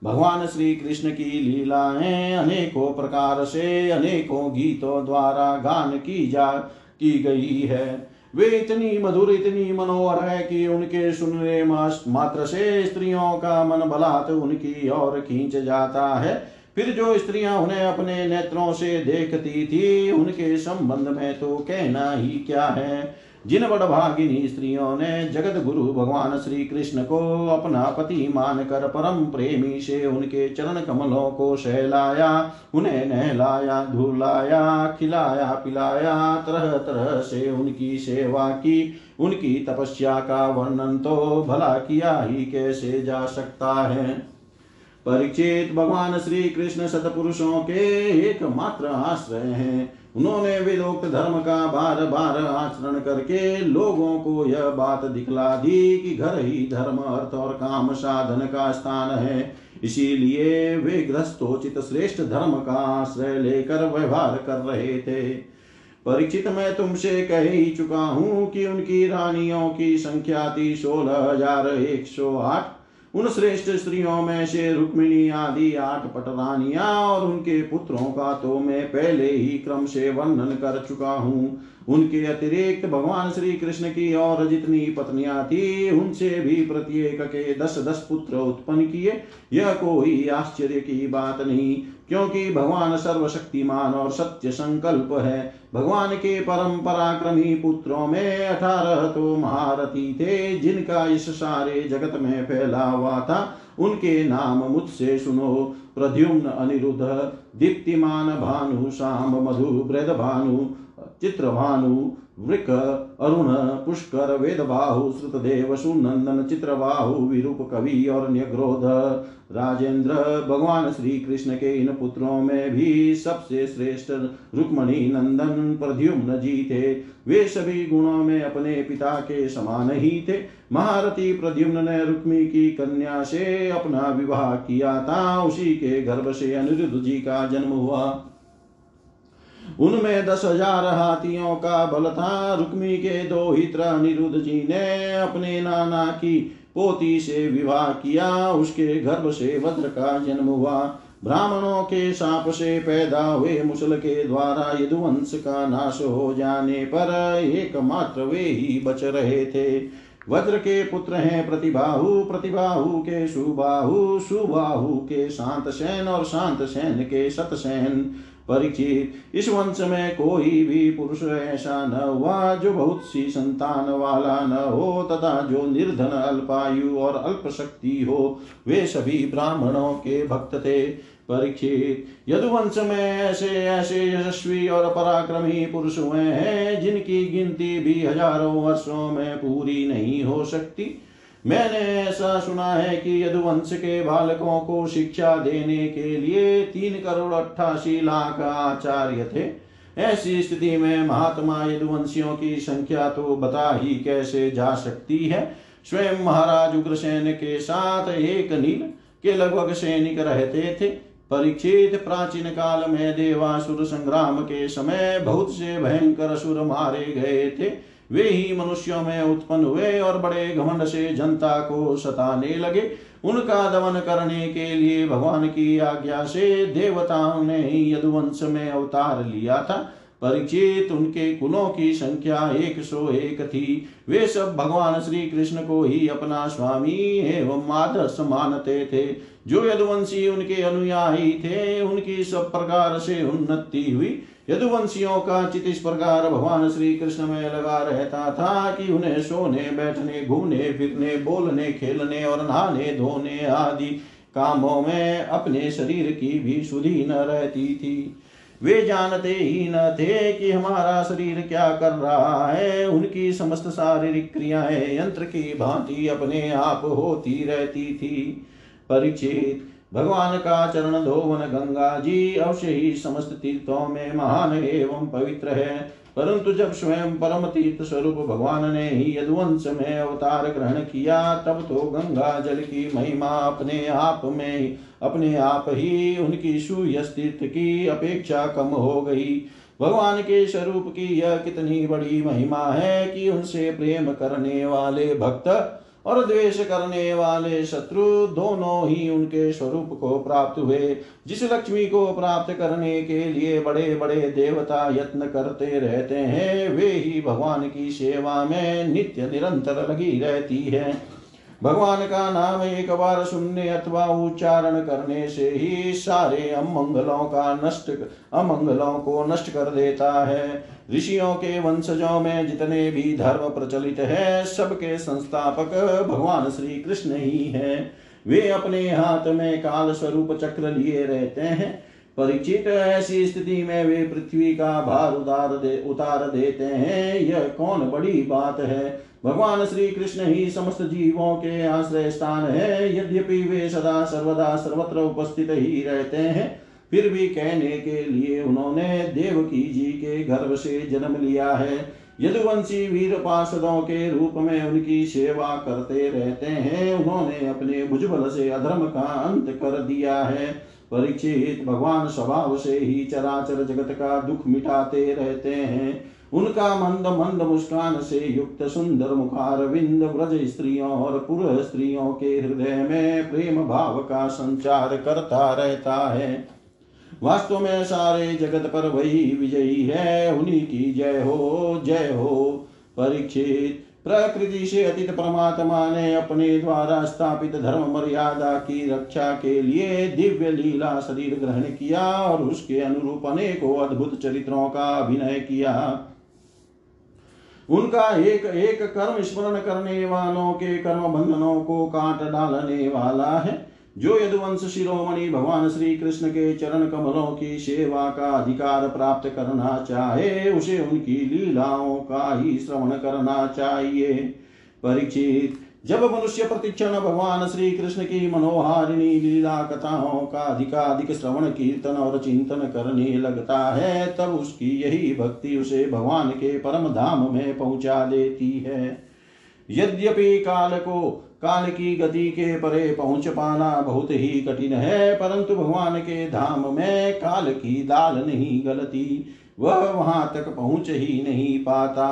भगवान श्री कृष्ण की लीलाएं अनेकों प्रकार से अनेकों गीतों द्वारा गान की गई है। वे इतनी मधुर, इतनी मनोहर है कि उनके सुनने मात्र से स्त्रियों का मन बलात उनकी ओर खींच जाता है। फिर जो स्त्रियां उन्हें अपने नेत्रों से देखती थी उनके संबंध में तो कहना ही क्या है। जिन बड़भागिनी स्त्रियों ने जगत गुरु भगवान श्री कृष्ण को अपना पति मानकर परम प्रेमी से उनके चरण कमलों को सहलाया, उन्हें नहलाया धुलाया खिलाया पिलाया, तरह तरह से उनकी सेवा की, उनकी तपस्या का वर्णन तो भला किया ही कैसे जा सकता है। परीक्षित, भगवान श्री कृष्ण सतपुरुषों के एकमात्र आश्रय हैं। उन्होंने वेदोक्त धर्म का बार बार आचरण करके लोगों को यह बात दिखला दी कि घर ही धर्म अर्थ और काम साधन का स्थान है। इसीलिए वे गृहस्थोचित श्रेष्ठ धर्म का आश्रय लेकर व्यवहार कर रहे थे। परीक्षित, मैं तुमसे कह ही चुका हूं कि उनकी रानियों की संख्या थी 16,108। उन श्रेष्ठ स्त्रियों में से रुक्मिणी आदि 8 पटरानियां और उनके पुत्रों का तो मैं पहले ही क्रम से वर्णन कर चुका हूं। उनके अतिरिक्त भगवान श्री कृष्ण की और जितनी पत्नियां थी उनसे भी प्रत्येक के 10-10 पुत्र उत्पन्न किए। यह कोई आश्चर्य की बात नहीं, क्योंकि भगवान सर्वशक्तिमान और सत्य संकल्प है। भगवान के परम पराक्रमी पुत्रों में 18 तो महारथी थे, जिनका इस सारे जगत में फैलावा था। उनके नाम मुझसे सुनो: प्रद्युम्न, अनिरुद्ध, दीप्तिमान, भानु, शाम, मधु, बृहदभानु, चित्रभानु, वृक, अरुण, पुष्कर, वेदबाहु, श्रुतदेव, सुनंदन, चित्रबाहु, विरूप, कवि और न्यग्रोध। राजेंद्र, भगवान श्री कृष्ण के इन पुत्रों में भी सबसे श्रेष्ठ रुक्मणी नंदन प्रद्युम्न जी थे। वे सभी गुणों में अपने पिता के समान ही थे। महारथी प्रद्युम्न ने रुक्मी की कन्या से अपना विवाह किया था। उसी के गर्भ से अनिरुद्ध जी का जन्म हुआ। उनमें 10,000 हाथियों का बल था। रुक्मी के दोहित्र अनिरुद्ध जी ने अपने नाना की पोती से विवाह किया। उसके गर्भ से वज्र का जन्म हुआ। ब्राह्मणों के शाप से पैदा हुए मुसल के द्वारा यदुवंश का नाश हो जाने पर एकमात्र वे ही बच रहे थे। वज्र के पुत्र हैं प्रतिबाहु, प्रतिबाहु के सुबाहु, सुबाहु के शांतसेन और शांतसेन के सतसेन। परीक्षित, इस वंश में कोई भी पुरुष ऐसा न हुआ जो बहुत सी संतान वाला न हो तथा जो निर्धन, अल्पायु और अल्प शक्ति हो। वे सभी ब्राह्मणों के भक्त थे। परीक्षित, यदुवंश में ऐसे ऐसे यशस्वी और पराक्रमी पुरुष हुए हैं जिनकी गिनती भी हजारों वर्षों में पूरी नहीं हो सकती। मैंने ऐसा सुना है कि यदुवंश के बालकों को शिक्षा देने के लिए 3,88,00,000 आचार्य थे। ऐसी स्थिति में महात्मा यदुवंशियों की संख्या तो बता ही कैसे जा सकती है। स्वयं महाराज उग्रसेन के साथ 1 नील के लगभग सैनिक रहते थे। परीक्षित, प्राचीन काल में देवासुर संग्राम के समय बहुत से भयंकर असुर मारे गए थे। वे ही मनुष्यों में उत्पन्न हुए और बड़े घमंड से जनता को सताने लगे। उनका दमन करने के लिए भगवान की आज्ञा से देवताओं ने ही यदुवंश में अवतार लिया था। परिचित, उनके कुलों की संख्या 101 थी। वे सब भगवान श्री कृष्ण को ही अपना स्वामी एवं आदर्श मानते थे। जो यदुवंशी उनके अनुयायी थे उनकी सब प्रकार से उन्नति हुई। यदुवंशियों का चित इस प्रकार भगवान श्री कृष्ण में लगा रहता था कि उन्हें सोने बैठने, घूमने फिरने, बोलने खेलने और नहाने धोने आदि कामों में अपने शरीर की भी सुधि न रहती थी। वे जानते ही न थे कि हमारा शरीर क्या कर रहा है। उनकी समस्त शारीरिक क्रियाएं यंत्र की भांति अपने आप होती रहती थी। परीक्षित, भगवान का चरण धोवन गंगा जी अवश्य ही समस्त तीर्थों में महान एवं पवित्र है, परंतु जब स्वयं परम तीर्थ स्वरूप भगवान ने ही यदुवंश में अवतार ग्रहण किया तब तो गंगा जल की महिमा अपने आप ही उनकी सुयस तीर्थ की अपेक्षा कम हो गई। भगवान के स्वरूप की यह कितनी बड़ी महिमा है कि उनसे प्रेम करने वाले भक्त और द्वेष करने वाले शत्रु दोनों ही उनके स्वरूप को प्राप्त हुए। जिस लक्ष्मी को प्राप्त करने के लिए बड़े बड़े देवता यत्न करते रहते हैं वे ही भगवान की सेवा में नित्य निरंतर लगी रहती है। भगवान का नाम एक बार सुनने अथवा उच्चारण करने से ही सारे अमंगलों को नष्ट कर देता है। ऋषियों के वंशजों में जितने भी धर्म प्रचलित है सबके संस्थापक भगवान श्री कृष्ण ही हैं। वे अपने हाथ में काल स्वरूप चक्र लिए रहते हैं। परीक्षित, ऐसी स्थिति में वे पृथ्वी का भार उतार देते हैं, यह कौन बड़ी बात है। भगवान श्री कृष्ण ही समस्त जीवों के आश्रय स्थान है। यद्यपि वे सदा सर्वदा सर्वत्र उपस्थित ही रहते हैं, फिर भी कहने के लिए उन्होंने देवकी जी के गर्भ से जन्म लिया है। यदुवंशी वीर पार्षदों के रूप में उनकी सेवा करते रहते हैं। उन्होंने अपने भुजबल से अधर्म का अंत कर दिया है। परीक्षित, भगवान स्वभाव से ही चराचर जगत का दुख मिटाते रहते हैं। उनका मंद मंद मुस्कान से युक्त सुंदर मुखारविंद व्रज स्त्रियों और पुरुष स्त्रियों के हृदय में प्रेम भाव का संचार करता रहता है। वास्तव में सारे जगत पर वही विजयी है। उन्हीं की जय हो, जय हो। परीक्षित, प्रकृति से अतीत परमात्मा ने अपने द्वारा स्थापित धर्म मर्यादा की रक्षा के लिए दिव्य लीला शरीर ग्रहण किया और उसके अनुरूप अनेकों अद्भुत चरित्रों का अभिनय किया। उनका एक एक कर्म स्मरण करने वालों के कर्म बंधनों को काट डालने वाला है। जो यदुवंश शिरोमणि भगवान श्री कृष्ण के चरण कमलों की सेवा का अधिकार प्राप्त करना चाहे, उसे उनकी लीलाओं का ही श्रवण करना चाहिए। परीक्षित, जब मनुष्य प्रतिक्षण भगवान श्री कृष्ण की मनोहारिणी लीला कथाओं का अधिकाधिक श्रवण कीर्तन और चिंतन करने लगता है, तब उसकी यही भक्ति उसे भगवान के परम धाम में पहुंचा देती है। यद्यपि काल की गति के परे पहुंच पाना बहुत ही कठिन है, परंतु भगवान के धाम में काल की दाल नहीं गलती। वह वहां तक पहुंच ही नहीं पाता।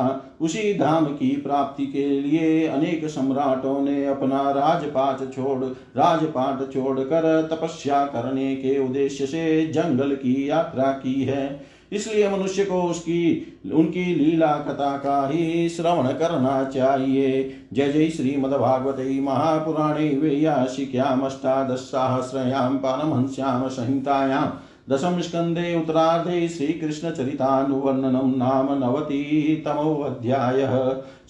उसी धाम की प्राप्ति के लिए अनेक सम्राटों ने अपना राजपाट छोड़कर तपस्या करने के उद्देश्य से जंगल की यात्रा की है। इसलिए मनुष्य को उनकी लीला कथा का ही श्रवण करना चाहिए। जय जय श्रीमद्भागवते महापुराणे वैयासिक्याम अष्टादशसहस्रयां पारमहंस्याम संहितायां दशम स्कंदे उत्तरार्धे श्रीकृष्णचरितानुवर्णनं नाम 90तमोऽध्यायः।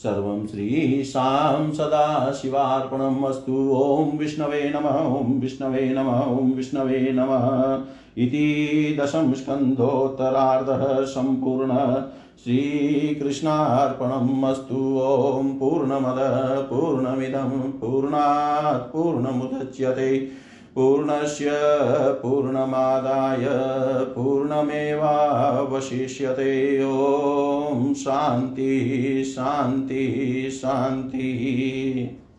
सर्वं श्रीशां सदाशिवार्पणमस्तु। ओं विष्णवे नमः, ओं विष्णवे नमः, ओं विष्णवे नमः। इति दशम स्कंदोत्तरार्धः सम्पूर्णः। श्रीकृष्णार्पणमस्तु। ओं पूर्णमदः पूर्णमिदं पूर्णात् पूर्णमुदच्यते, पूर्णस्य पूर्णमादाय पूर्णमेवावशिष्यते। ओम शांति शांति शांति।